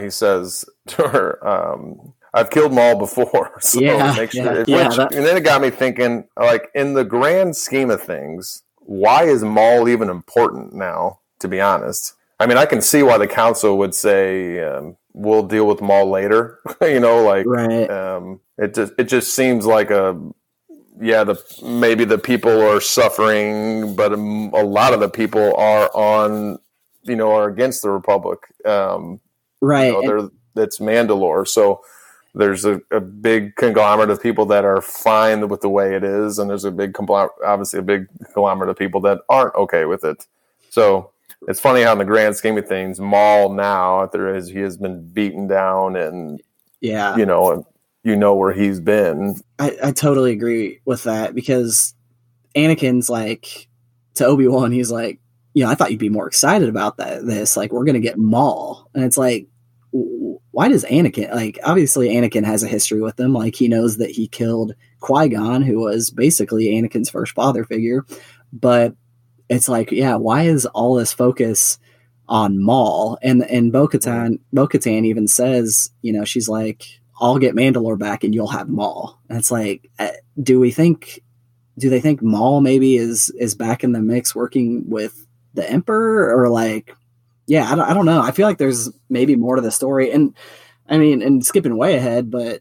he says to her, I've killed Maul before. So yeah, make sure. Yeah, and then it got me thinking, like, in the grand scheme of things, why is Maul even important now, to be honest? I mean, I can see why the council would say, we'll deal with Maul later. You know, like, right. It just seems like maybe the people are suffering, but a lot of the people are on... you know, are against the Republic. Right. You know, that's Mandalore. So there's a big conglomerate of people that are fine with the way it is. And there's obviously a big conglomerate of people that aren't okay with it. So it's funny how in the grand scheme of things, Maul now, he has been beaten down and, yeah, you know, and you know where he's been. I totally agree with that, because Anakin's like, to Obi-Wan, he's like, you know, I thought you'd be more excited about this. Like, we're going to get Maul. And it's like, why does Anakin... Like, obviously, Anakin has a history with them. Like, he knows that he killed Qui-Gon, who was basically Anakin's first father figure. But it's like, yeah, why is all this focus on Maul? And Bo-Katan even says, you know, she's like, I'll get Mandalore back and you'll have Maul. And it's like, do they think Maul maybe is back in the mix working with the Emperor? Or like, yeah, I don't know. I feel like there's maybe more to the story. And I mean, and skipping way ahead, but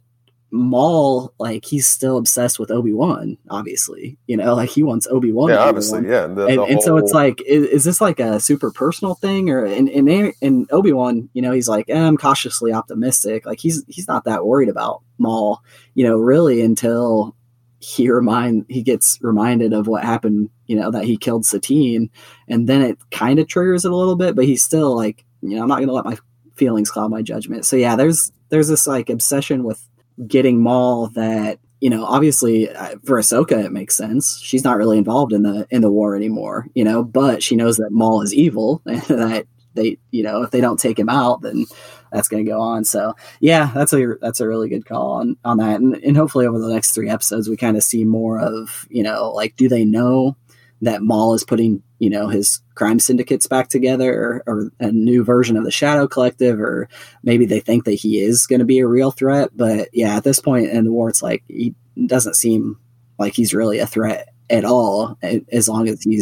Maul, like, he's still obsessed with Obi-Wan, obviously, you know, like he wants Obi-Wan. Yeah, obviously. Obi-Wan. Yeah. And so it's like, is this like a super personal thing? Or in Obi-Wan, you know, he's like, I'm cautiously optimistic. Like he's not that worried about Maul, you know, really, until he gets reminded of what happened, you know, that he killed Satine, and then it kind of triggers it a little bit, but he's still like, you know, I'm not gonna let my feelings cloud my judgment. So yeah, there's this like obsession with getting Maul that, you know, obviously for Ahsoka it makes sense. She's not really involved in the war anymore, you know, but she knows that Maul is evil and that they, you know, if they don't take him out, then that's going to go on. So yeah, that's a really good call on that. And hopefully over the next 3 episodes, we kind of see more of, you know, like, do they know that Maul is putting, you know, his crime syndicates back together, or a new version of the Shadow Collective, or maybe they think that he is going to be a real threat. But yeah, at this point in the war, it's like, he doesn't seem like he's really a threat at all, as long as he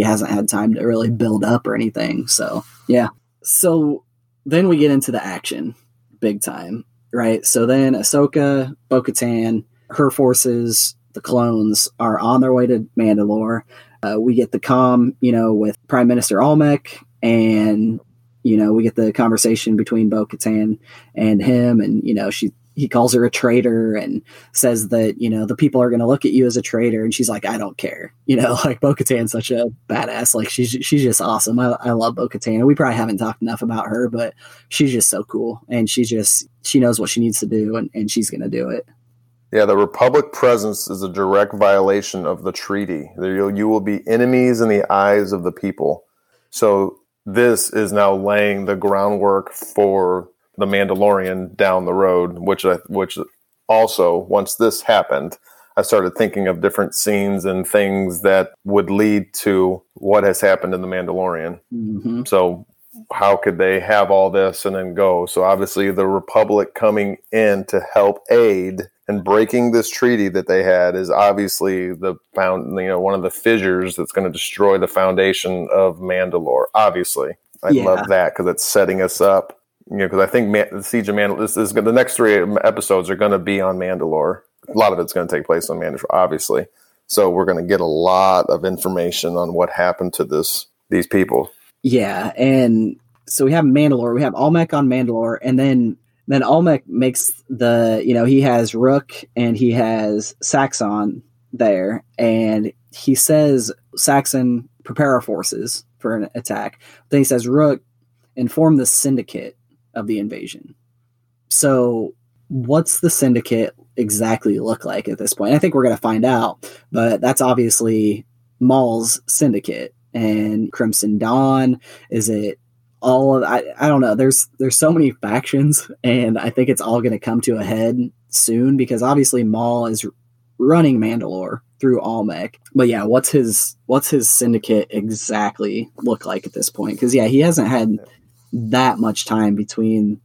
hasn't had time to really build up or anything. So yeah. So then we get into the action big time, right? So then Ahsoka, Bo-Katan, her forces, the clones, are on their way to Mandalore. We get the comm, you know, with Prime Minister Almec, and, you know, we get the conversation between Bo-Katan and him, and, you know, she he calls her a traitor and says that, you know, the people are going to look at you as a traitor. And she's like, I don't care. You know, like Bo-Katan's such a badass. Like she's just awesome. I love Bo-Katan. We probably haven't talked enough about her, but she's just so cool. And she knows what she needs to do and she's going to do it. Yeah. The Republic presence is a direct violation of the treaty. You will be enemies in the eyes of the people. So this is now laying the groundwork for the Mandalorian down the road, which also, once this happened, I started thinking of different scenes and things that would lead to what has happened in the Mandalorian. Mm-hmm. So how could they have all this and then go? So obviously the Republic coming in to help aid and breaking this treaty that they had is obviously one of the fissures that's going to destroy the foundation of Mandalore. Obviously, I love that because it's setting us up. You know, because I think the Siege of Mandalore, the next three episodes are going to be on Mandalore. A lot of it's going to take place on Mandalore, obviously. So we're going to get a lot of information on what happened to these people. Yeah, and so we have Mandalore. We have Almec on Mandalore, and then Almec makes he has Rook and he has Saxon there, and he says, Saxon, prepare our forces for an attack. Then he says, Rook, inform the syndicate of the invasion. So what's the syndicate exactly look like at this point? I think we're going to find out, but that's obviously Maul's syndicate and Crimson Dawn. Is it all of, I don't know. There's so many factions, and I think it's all going to come to a head soon because obviously Maul is running Mandalore through Almec. But yeah, what's his syndicate exactly look like at this point? Cause yeah, he hasn't had that much time between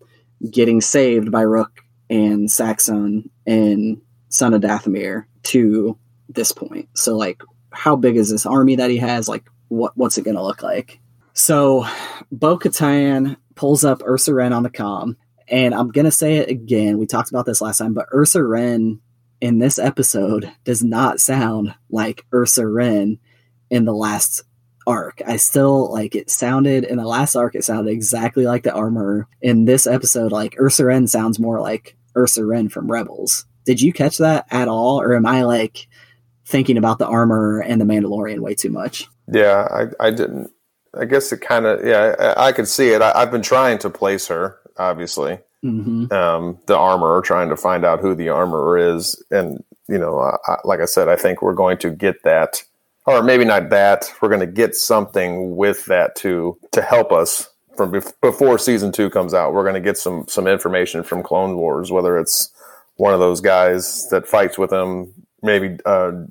getting saved by Rook and Saxon and Son of Dathomir to this point. So like, how big is this army that he has? Like what's it going to look like? So Bo-Katan pulls up Ursa Wren on the comm, and I'm going to say it again. We talked about this last time, but Ursa Wren in this episode does not sound like Ursa Wren in the last arc. I still like it sounded in the last arc. It sounded exactly like the Armorer. In this episode, like Ursa Wren sounds more like Ursa Wren from Rebels. Did you catch that at all? Or am I like thinking about the Armorer and the Mandalorian way too much? Yeah, I didn't. I guess it kind of, I could see it. I've been trying to place her, obviously. Mm-hmm. The Armorer, trying to find out who the Armorer is. And, you know, like I said, I think we're going to get that. Or maybe not that. We're going to get something with that to help us from before season 2 comes out. We're going to get some information from Clone Wars, whether it's one of those guys that fights with him, maybe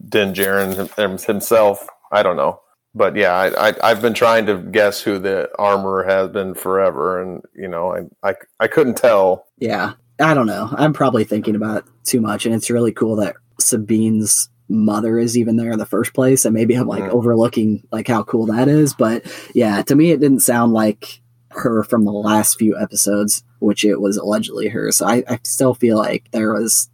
Din Djarin himself. I don't know, but yeah, I've been trying to guess who the Armorer has been forever, and you know, I couldn't tell. Yeah, I don't know. I'm probably thinking about it too much, and it's really cool that Sabine's mother is even there in the first place, and maybe I'm like overlooking like how cool that is, but yeah, to me it didn't sound like her from the last few episodes, which it was allegedly her. So I still feel like there was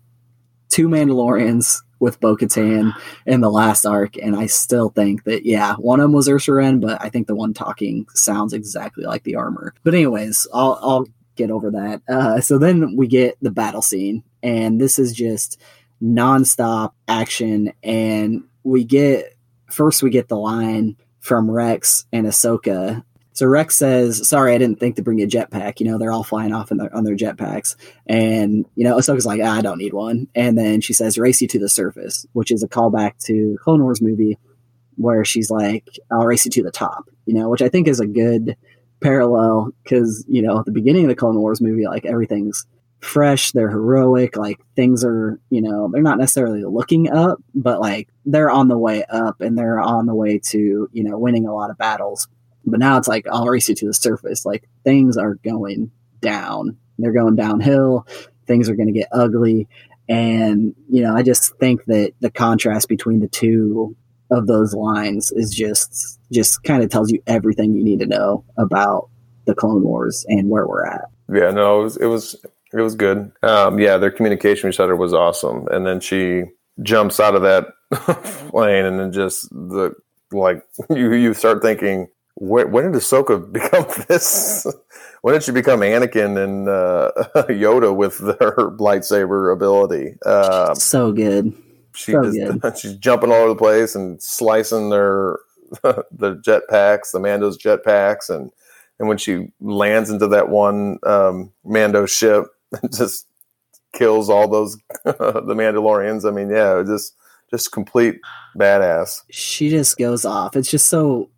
two Mandalorians with Bo-Katan in the last arc, and I still think that one of them was Ursa Wren, but I think the one talking sounds exactly like the Armorer. But anyways, I'll get over that. So then we get the battle scene, and this is just nonstop action, and we get the line from Rex and Ahsoka. So Rex says, sorry, I didn't think to bring a jetpack. You know, they're all flying off on their jetpacks. And, you know, Ahsoka's like, I don't need one. And then she says, race you to the surface, which is a callback to Clone Wars movie where she's like, I'll race you to the top, you know, which I think is a good parallel because, you know, at the beginning of the Clone Wars movie, like everything's fresh, they're heroic, like things are, you know, they're not necessarily looking up, but like they're on the way up and they're on the way to, you know, winning a lot of battles. But now it's like, I'll race you to the surface. Like things are going down. They're going downhill. Things are going to get ugly. And, you know, I just think that the contrast between the two of those lines is just kind of tells you everything you need to know about the Clone Wars and where we're at. Yeah, no, it was good. Their communication with each other was awesome. And then she jumps out of that plane, and then just like you start thinking, When did Ahsoka become this? When did she become Anakin and Yoda with her lightsaber ability? So good. She's jumping all over the place and slicing the jetpacks, the Mando's jetpacks, and when she lands into that one Mando ship, it just kills all those the Mandalorians. I mean, yeah, just complete badass. She just goes off. It's just so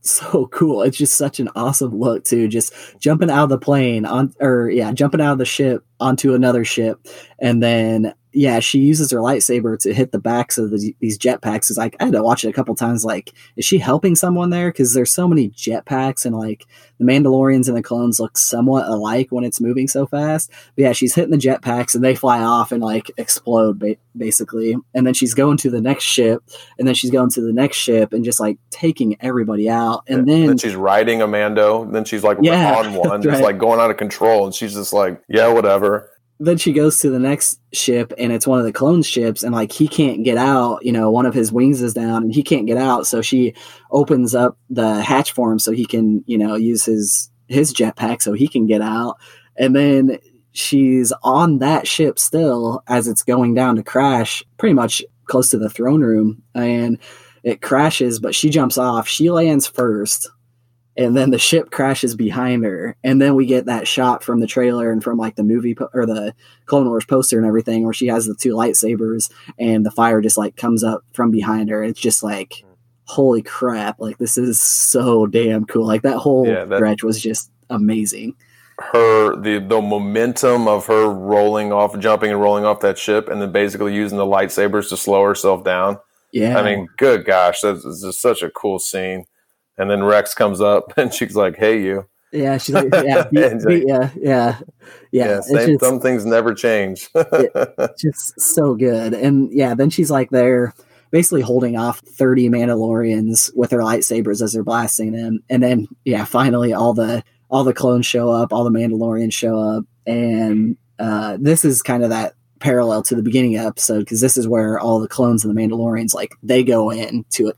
cool. It's just such an awesome look too. Just jumping out of the plane jumping out of the ship onto another ship, and then. Yeah, she uses her lightsaber to hit the backs of these jetpacks. It's like I had to watch it a couple times. Like, is she helping someone there? Because there's so many jetpacks, and like the Mandalorians and the clones look somewhat alike when it's moving so fast. But yeah, she's hitting the jetpacks, and they fly off and like explode basically. And then she's going to the next ship, and just like taking everybody out. And then she's riding a Mando. And then she's like on one, right. Just like going out of control, and she's just like, yeah, whatever. Then she goes to the next ship, and it's one of the clone ships, and like he can't get out, one of his wings is down and he can't get out, so she opens up the hatch for him so he can use his jetpack so he can get out. And then she's on that ship still as it's going down to crash pretty much close to the throne room, and it crashes, but she jumps off, she lands first. And then the ship crashes behind her. And then we get that shot from the trailer and from like the movie or the Clone Wars poster and everything, where she has the two lightsabers and the fire just like comes up from behind her. It's just like, holy crap. Like, this is so damn cool. Like, that whole stretch was just amazing. The momentum of her jumping and rolling off that ship, and then basically using the lightsabers to slow herself down. Yeah. I mean, good gosh, that's just such a cool scene. And then Rex comes up and she's like, "Hey, you." Yeah, she's like, "Yeah, yeah." Some things never change. It's just so good, and yeah. Then she's like there, basically holding off 30 Mandalorians with her lightsabers as they're blasting them, and then yeah, finally all the clones show up, all the Mandalorians show up, and this is kind of that parallel to the beginning of the episode, because this is where all the clones and the Mandalorians, like, they go in to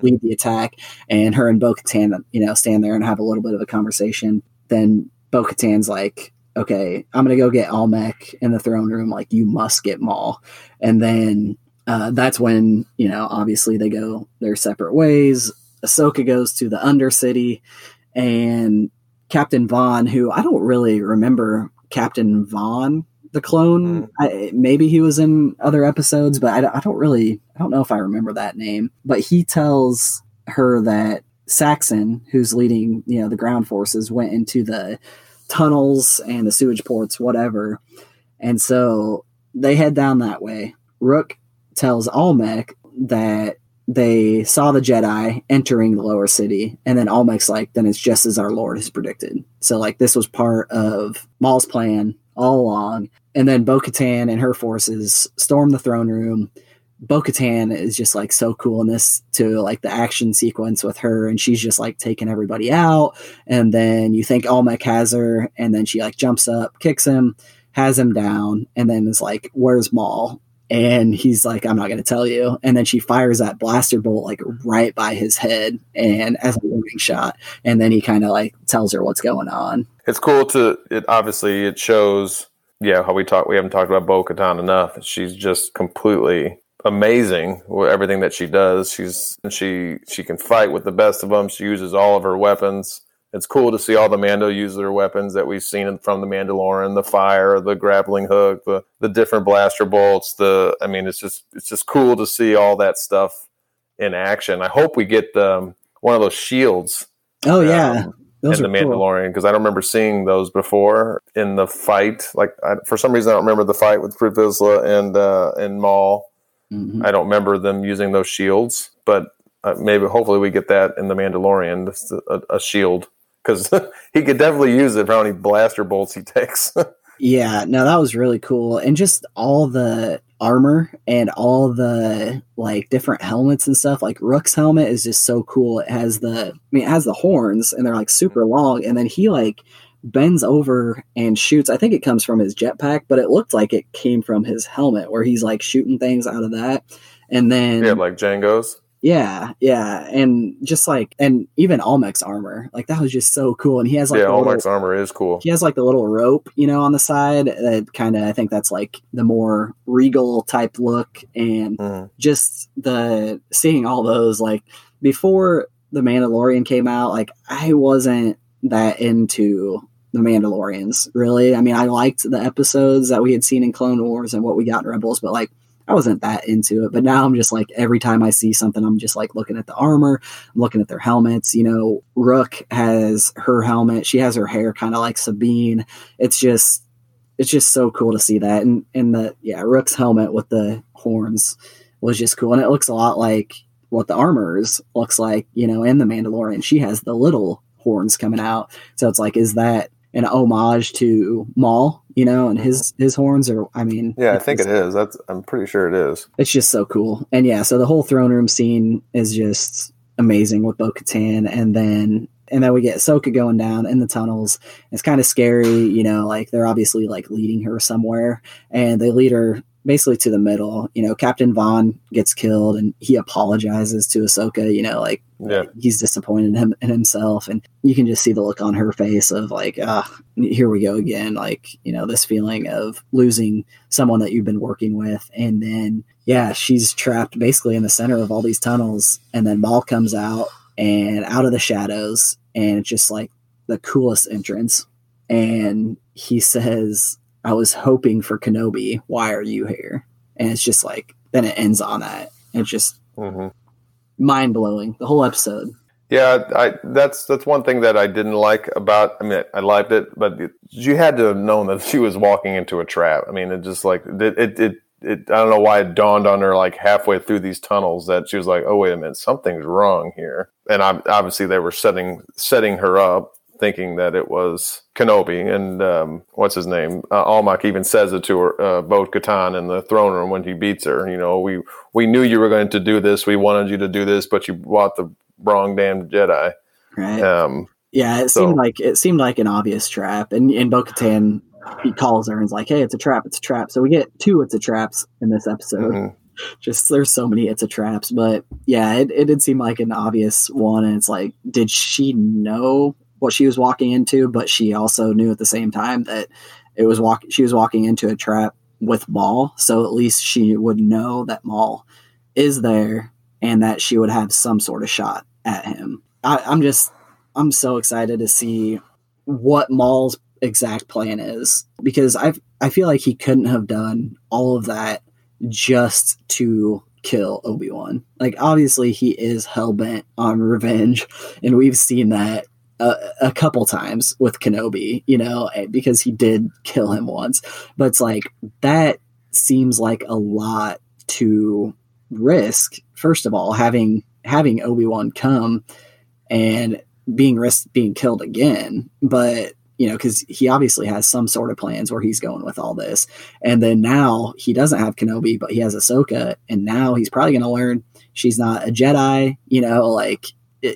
lead the attack, and her and Bo-Katan stand there and have a little bit of a conversation. Then Bo-Katan's like, "Okay, I'm gonna go get Almec in the throne room, like, you must get Maul." And then that's when obviously they go their separate ways. Ahsoka goes to the Undercity, and Captain Vaughn, who I don't really remember Captain Vaughn the clone, maybe he was in other episodes, but I don't know if I remember that name. But he tells her that Saxon, who's leading, the ground forces, went into the tunnels and the sewage ports, whatever. And so they head down that way. Rook tells Almec that they saw the Jedi entering the lower city, and then Almec's like, "Then it's just as our Lord has predicted." So like, this was part of Maul's plan all along. And then Bo-Katan and her forces storm the throne room. Bo-Katan is just like so cool in this too, like the action sequence with her, and she's just like taking everybody out. And then you think Almec has her, and then she like jumps up, kicks him, has him down, and then is like, "Where's Maul?" And he's like, "I'm not going to tell you." And then she fires that blaster bolt like right by his head, and as a warning shot. And then he kind of like tells her what's going on. It's cool it shows, how we haven't talked about Bo-Katan enough. She's just completely amazing with everything that she does. She can fight with the best of them. She uses all of her weapons. It's cool to see all the Mando use their weapons that we've seen from the Mandalorian, the fire, the grappling hook, the different blaster bolts. It's just cool to see all that stuff in action. I hope we get one of those shields. Oh, yeah. Those in the Mandalorian, because cool. I don't remember seeing those before in the fight. Like, for some reason, I don't remember the fight with Plo Koon and Maul. Mm-hmm. I don't remember them using those shields, but hopefully we get that in the Mandalorian, just a shield. Because he could definitely use it for how many blaster bolts he takes. Yeah, no, that was really cool. And just all the armor and all the like different helmets and stuff. Like, Rook's helmet is just so cool. It has the horns, and they're like super long. And then he like bends over and shoots. I think it comes from his jetpack, but it looked like it came from his helmet, where he's like shooting things out of that. And then like Jango's. Yeah. And just like, and even Almec's armor, like that was just so cool. And he has like, Almec's armor is cool. He has like the little rope, you know, on the side that kind of, I think that's like the more regal type look. And just the seeing all those, like before The Mandalorian came out, like I wasn't that into The Mandalorians really. I mean, I liked the episodes that we had seen in Clone Wars and what we got in Rebels, but like, I wasn't that into it, but now I'm just like, every time I see something, I'm just like looking at the armor, I'm looking at their helmets, you know, Rook has her helmet. She has her hair kind of like Sabine. It's just so cool to see that. And Rook's helmet with the horns was just cool. And it looks a lot like what the Armorer's looks like, you know, in The Mandalorian. She has the little horns coming out. So it's like, is that an homage to Maul, you know, and his horns? Or I mean, yeah, I think it is. I'm pretty sure it is. It's just so cool. And yeah, so the whole throne room scene is just amazing with Bo-Katan, and then we get Ahsoka going down in the tunnels. It's kind of scary, you know, like they're obviously like leading her somewhere, and they lead her basically to the middle. You know, Captain Vaughn gets killed and he apologizes to Ahsoka, you know, like he's disappointed in himself. And you can just see the look on her face of like, here we go again. Like, you know, this feeling of losing someone that you've been working with. And then, yeah, she's trapped basically in the center of all these tunnels. And then Maul comes out and out of the shadows, and it's just like the coolest entrance. And he says, "I was hoping for Kenobi. Why are you here?" And it's just like, then it ends on that. It's just mind blowing. The whole episode. Yeah, that's one thing that I didn't like about. I mean, I liked it, but you had to have known that she was walking into a trap. I mean, it just like it. I don't know why it dawned on her like halfway through these tunnels that she was like, "Oh wait a minute, something's wrong here." And obviously they were setting her up, thinking that it was Kenobi. And what's his name? Almec even says it to her, Bo-Katan, in the throne room when he beats her. You know, we knew you were going to do this. We wanted you to do this, but you bought the wrong damn Jedi. Right. It seemed like an obvious trap. And Bo-Katan, he calls her and is like, "Hey, it's a trap. It's a trap." So we get two "it's a traps" in this episode. Just there's so many "it's a traps," but yeah, it did seem like an obvious one. And it's like, did she know what she was walking into? But she also knew at the same time that she was walking into a trap with Maul. So at least she would know that Maul is there and that she would have some sort of shot at him. I'm so excited to see what Maul's exact plan is, because I feel like he couldn't have done all of that just to kill Obi-Wan. Like, obviously he is hell-bent on revenge, and we've seen that a couple times with Kenobi, you know, because he did kill him once. But it's like, that seems like a lot to risk. First of all, having Obi-Wan come and being killed again, but you know, because he obviously has some sort of plans where he's going with all this. And then now he doesn't have Kenobi, but he has Ahsoka, and now he's probably going to learn she's not a Jedi. You know, like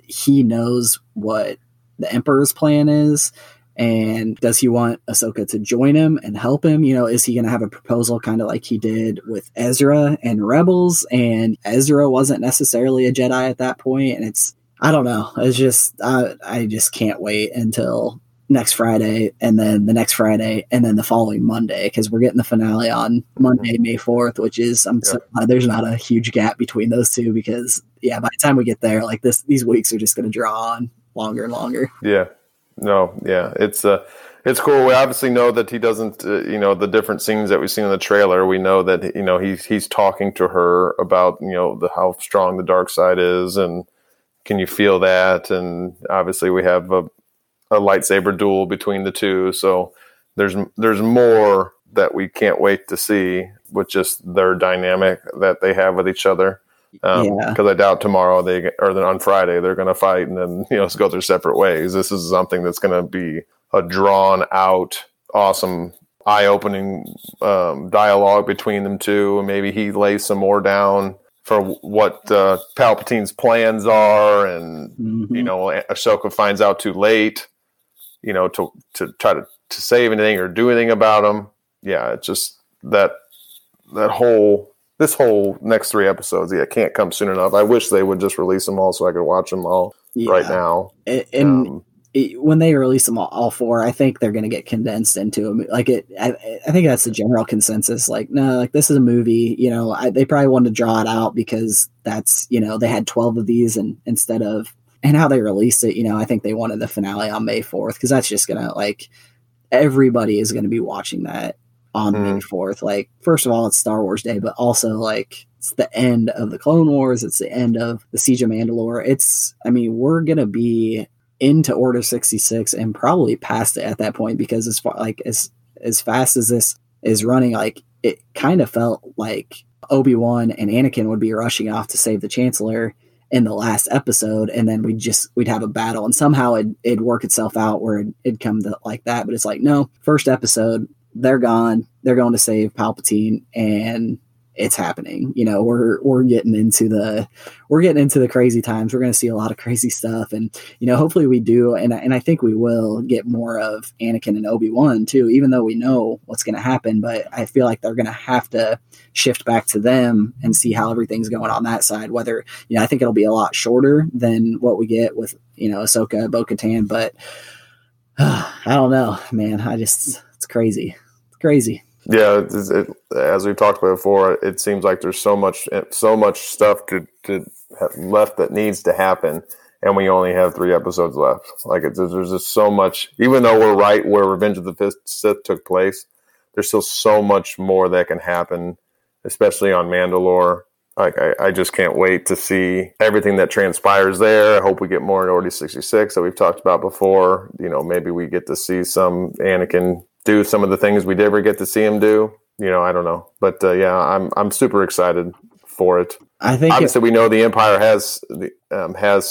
he knows what the Emperor's plan is. And does he want Ahsoka to join him and help him? You know, is he going to have a proposal kind of like he did with Ezra and Rebels? And Ezra wasn't necessarily a Jedi at that point. And I don't know. It's just, I just can't wait until next Friday, and then the next Friday, and then the following Monday, because we're getting the finale on Monday, May 4th, which is, there's not a huge gap between those two, because by the time we get there, like these weeks are just going to draw on longer and longer. It's cool. We obviously know that he doesn't, you know, the different scenes that we've seen in the trailer, we know that, you know, he's talking to her about, you know, how strong the dark side is, and can you feel that? And obviously we have a lightsaber duel between the two, so there's more that we can't wait to see with just their dynamic that they have with each other. Because I doubt tomorrow then on Friday they're going to fight and then, you know, go their separate ways. This is something that's going to be a drawn out, awesome, eye opening dialogue between them two. And maybe he lays some more down for what Palpatine's plans are, and you know, Ahsoka finds out too late, you know, to try to save anything or do anything about him. Yeah, it's just that whole this whole next three episodes, yeah, can't come soon enough. I wish they would just release them all so I could watch them all right now. And when they release them all four, I think they're going to get condensed into them. I think that's the general consensus. This is a movie. They probably wanted to draw it out because that's, they had 12 of these, and how they released it, I think they wanted the finale on May 4th because that's just going to everybody is going to be watching that on May 4th. First of all, it's Star Wars Day, but also it's the end of the Clone Wars. It's the end of the Siege of Mandalore. We're going to be into Order 66 and probably past it at that point, because as far, as fast as this is running, it kind of felt like Obi-Wan and Anakin would be rushing off to save the Chancellor in the last episode, and then we'd have a battle, and somehow it'd work itself out where it'd come to like that. But it's no, first episode, they're gone, they're going to save Palpatine, and it's happening. We're getting into the crazy times. We're going to see a lot of crazy stuff, and hopefully we do. And I think we will get more of Anakin and Obi-Wan too, even though we know what's going to happen. But I feel like they're going to have to shift back to them and see how everything's going on that side. Whether I think it'll be a lot shorter than what we get with Ahsoka, Bo-Katan. But I don't know, man. It's crazy. It's crazy. Yeah, as we've talked about before, it seems like there's so much stuff to have left that needs to happen, and we only have three episodes left. There's just so much. Even though we're right where Revenge of the Sith took place, there's still so much more that can happen, especially on Mandalore. I just can't wait to see everything that transpires there. I hope we get more in Order 66 that we've talked about before. Maybe we get to see some Anakin do some of the things we never get to see him do. I don't know. But I'm super excited for it. I think obviously we know the Empire has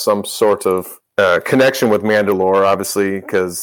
some sort of connection with Mandalore, obviously, because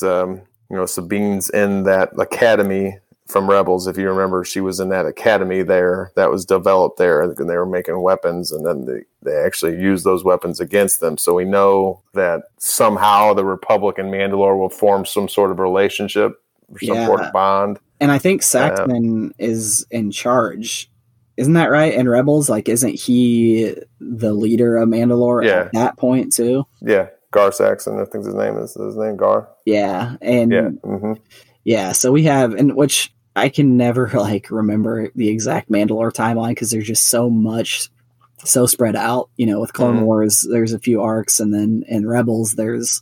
Sabine's in that academy from Rebels. If you remember, she was in that academy there that was developed there, and they were making weapons, and then they actually used those weapons against them. So we know that somehow the Republic and Mandalore will form some sort of relationship. Support bond. And I think Saxon is in charge. Isn't that right? And Rebels, isn't he the leader of Mandalore at that point too? Yeah. Gar Saxon, I think his name is Gar. Yeah. And so we have, and which I can never remember the exact Mandalore timeline, 'cause there's just so much, so spread out, with Clone Wars, there's a few arcs, and then in Rebels, there's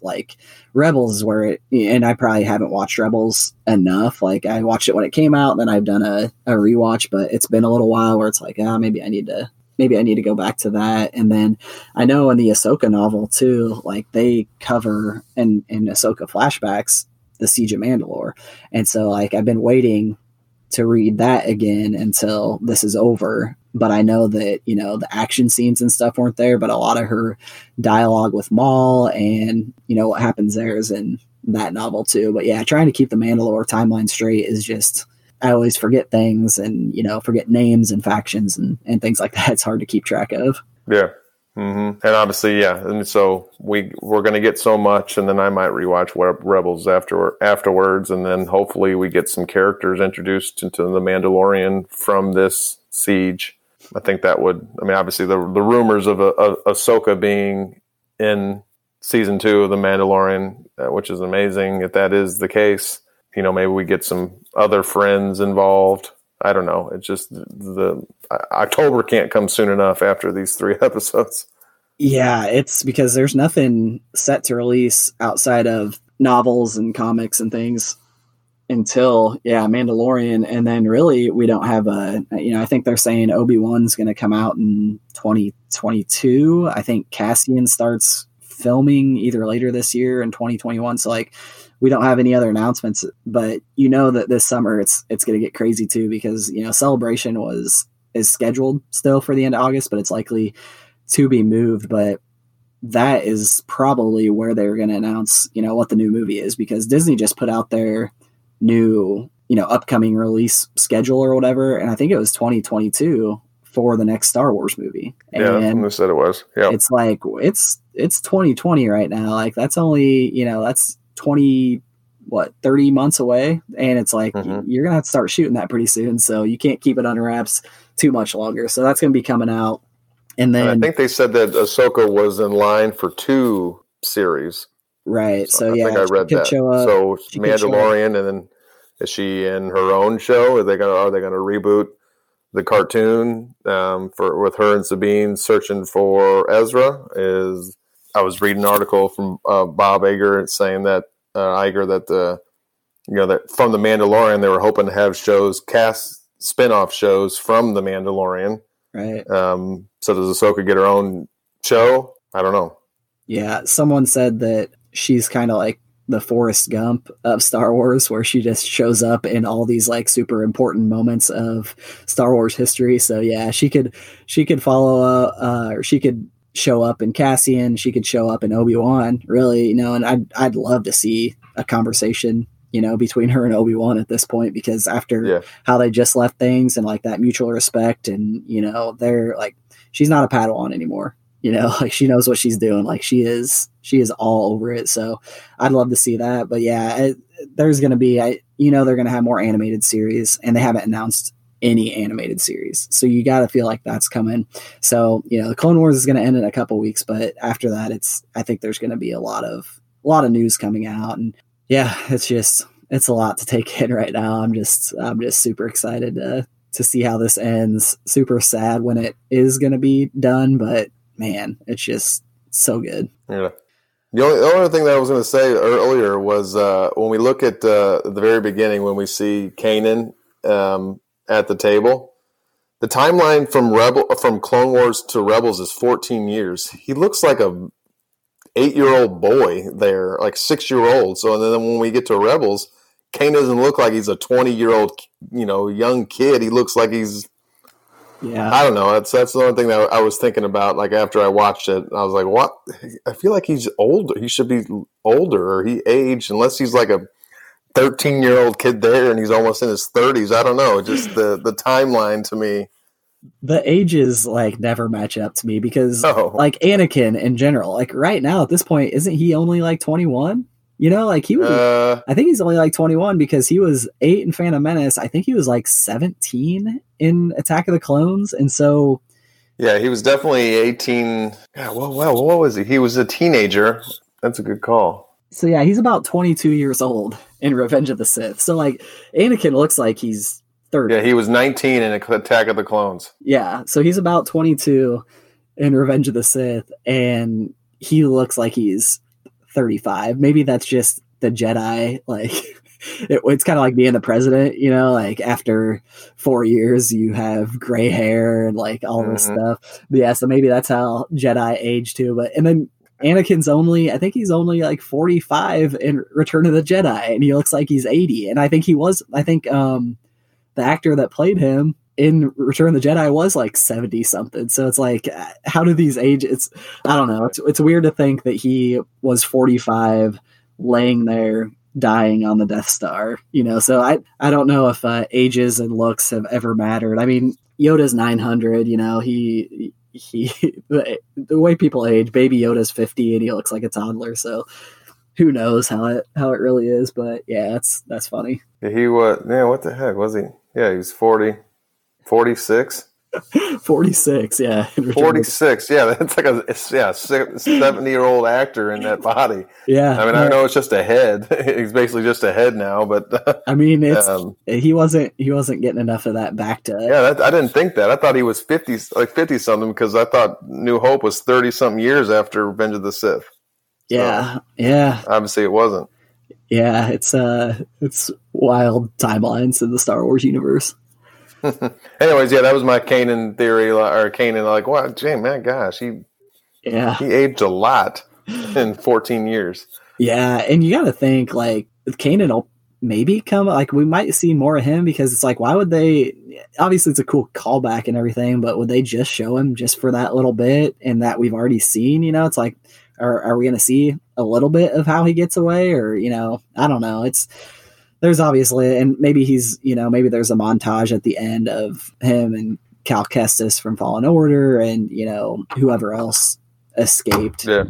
Rebels where and I probably haven't watched Rebels enough. I watched it when it came out, and then I've done a rewatch, but it's been a little while where it's maybe I need to go back to that. And then I know in the Ahsoka novel too, they cover in Ahsoka flashbacks, the Siege of Mandalore. And so I've been waiting to read that again until this is over. But I know that, the action scenes and stuff weren't there, but a lot of her dialogue with Maul and, what happens there is in that novel too. But yeah, trying to keep the Mandalore timeline straight is just, I always forget things and, forget names and factions and things like that. It's hard to keep track of. Yeah. Mm-hmm. And obviously, yeah. And so we're going to get so much, and then I might rewatch Rebels afterwards. And then hopefully we get some characters introduced into the Mandalorian from this siege. I think that would. I mean, obviously, the rumors of Ahsoka being in season 2 of The Mandalorian, which is amazing. If that is the case, maybe we get some other friends involved. I don't know. It's just October can't come soon enough after these three episodes. Yeah, it's because there's nothing set to release outside of novels and comics and things until Mandalorian, and then really we don't have I think they're saying Obi-Wan's going to come out in 2022. I think Cassian starts filming either later this year in 2021, so we don't have any other announcements, but that this summer it's going to get crazy too, because Celebration is scheduled still for the end of August, but it's likely to be moved. But that is probably where they're going to announce what the new movie is, because Disney just put out their new upcoming release schedule or whatever, and I think it was 2022 for the next Star Wars movie. And they said it was. Yeah, it's it's 2020 right now. That's only 20 what, 30 months away, and it's like you're gonna have to start shooting that pretty soon, so you can't keep it under wraps too much longer. So that's gonna be coming out. And then, and I think they said that Ahsoka was in line for 2 series, right? So, I think I read that. So Mandalorian, and then is she in her own show? Are they gonna reboot the cartoon with her and Sabine searching for Ezra? I was reading an article from Bob Iger saying that that from the Mandalorian they were hoping to have spin-off shows from the Mandalorian. Right. So does Ahsoka get her own show? I don't know. Yeah, someone said that she's kind of like the Forrest Gump of Star Wars, where she just shows up in all these like super important moments of Star Wars history. So yeah, she could follow up, or she could show up in Cassian. She could show up in Obi-Wan, really, and I'd love to see a conversation, between her and Obi-Wan at this point, because after how they just left things and like that mutual respect and, they're like, she's not a Padawan anymore. Like she knows what she's doing. Like she is all over it. So I'd love to see that. But yeah, there's going to be, they're going to have more animated series, and they haven't announced any animated series. So you got to feel like that's coming. So, the Clone Wars is going to end in a couple weeks, but after that, I think there's going to be a lot of news coming out. And yeah, it's a lot to take in right now. I'm just super excited to see how this ends. Super sad when it is going to be done, but man, it's just so good. Yeah. The only thing that I was going to say earlier was when we look at the very beginning, when we see Kanan at the table, the timeline from Clone Wars to Rebels is 14 years. He looks like a 8-year-old boy there, like 6-year-old. So and then when we get to Rebels, Kanan doesn't look like he's a 20-year-old, young kid. He looks like he's I don't know. That's the only thing that I was thinking about. Like after I watched it, I was like, "What? I feel like he's older. He should be older, or he aged, unless he's like a 13-year-old kid there, and he's almost in his 30s." I don't know. Just the timeline to me. The ages like never match up to me because like Anakin in general, like right now at this point, isn't he only like 21? Like he was. I think he's only like 21 because he was 8 in Phantom Menace. I think he was like 17 in Attack of the Clones, and so yeah, he was definitely 18. Yeah, well, what was he? He was a teenager. That's a good call. So yeah, he's about 22 years old in Revenge of the Sith. So like, Anakin looks like he's 30. Yeah, he was 19 in Attack of the Clones. Yeah, so he's about 22 in Revenge of the Sith, and he looks like he's 35. Maybe that's just the Jedi. Like it's kind of like being the president, like after 4 years you have gray hair and like all this stuff. But yeah, so maybe that's how Jedi age too. But and then Anakin's only, I think he's only like 45 in Return of the Jedi, and he looks like he's 80. And I think the actor that played him in Return of the Jedi was like 70 something. So it's like, how do these age? I don't know. It's weird to think that he was 45 laying there dying on the Death Star, so I don't know if ages and looks have ever mattered. I mean, Yoda's 900, he the way people age, baby Yoda's 50 and he looks like a toddler. So who knows how it really is, but yeah, that's funny. Yeah, he was, man, what the heck was he? Yeah, he was 40. 46? 46, yeah. 46, yeah. That's like a 70-year-old actor in that body. Yeah. I mean, I know it's just a head. He's basically just a head now, but... I mean, it's he wasn't getting enough of that back to... Yeah, I didn't think that. I thought he was 50-something because I thought New Hope was 30-something years after Revenge of the Sith. Yeah, so, yeah. Obviously it wasn't. Yeah, it's wild timelines in the Star Wars universe. Anyways, yeah, that was my Kanan theory, or Kanan, like, wow, Jay, man, gosh, he aged a lot in 14 years. Yeah, and you got to think, like, Kanan will maybe come, like, we might see more of him because it's like, why would they, obviously it's a cool callback and everything, but would they just show him just for that little bit and that we've already seen, It's like, are we going to see a little bit of how he gets away or, I don't know, there's obviously, and maybe he's, maybe there's a montage at the end of him and Cal Kestis from Fallen Order and, whoever else escaped, maybe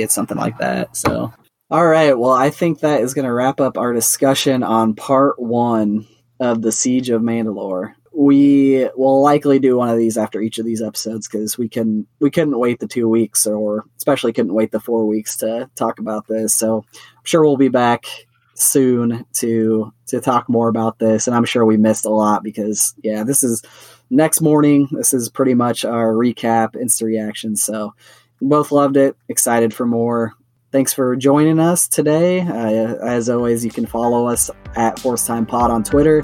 it's something like that. So All right. Well, I think that is going to wrap up our discussion on part one of the Siege of Mandalore. We will likely do one of these after each of these episodes because we couldn't wait the 2 weeks, or especially couldn't wait the 4 weeks to talk about this. So I'm sure we'll be back soon to talk more about this. And I'm sure we missed a lot because, yeah, this is next morning. This is pretty much our recap, Insta reaction. So both loved it. Excited for more. Thanks for joining us today. As always, you can follow us at Force Time Pod on Twitter.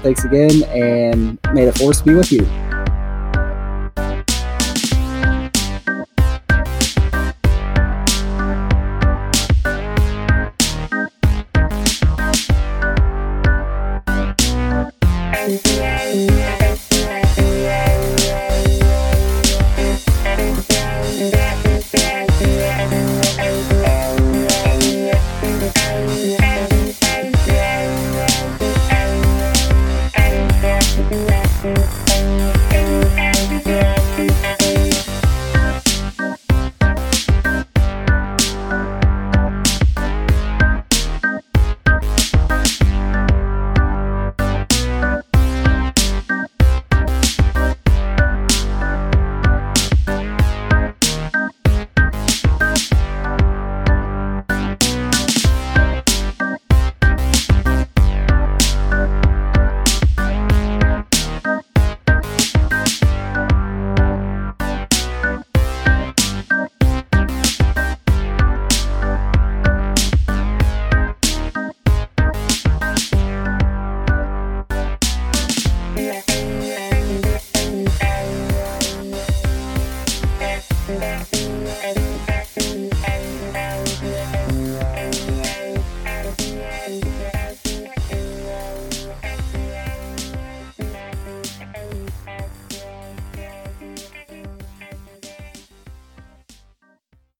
Thanks again, and may the Force be with you.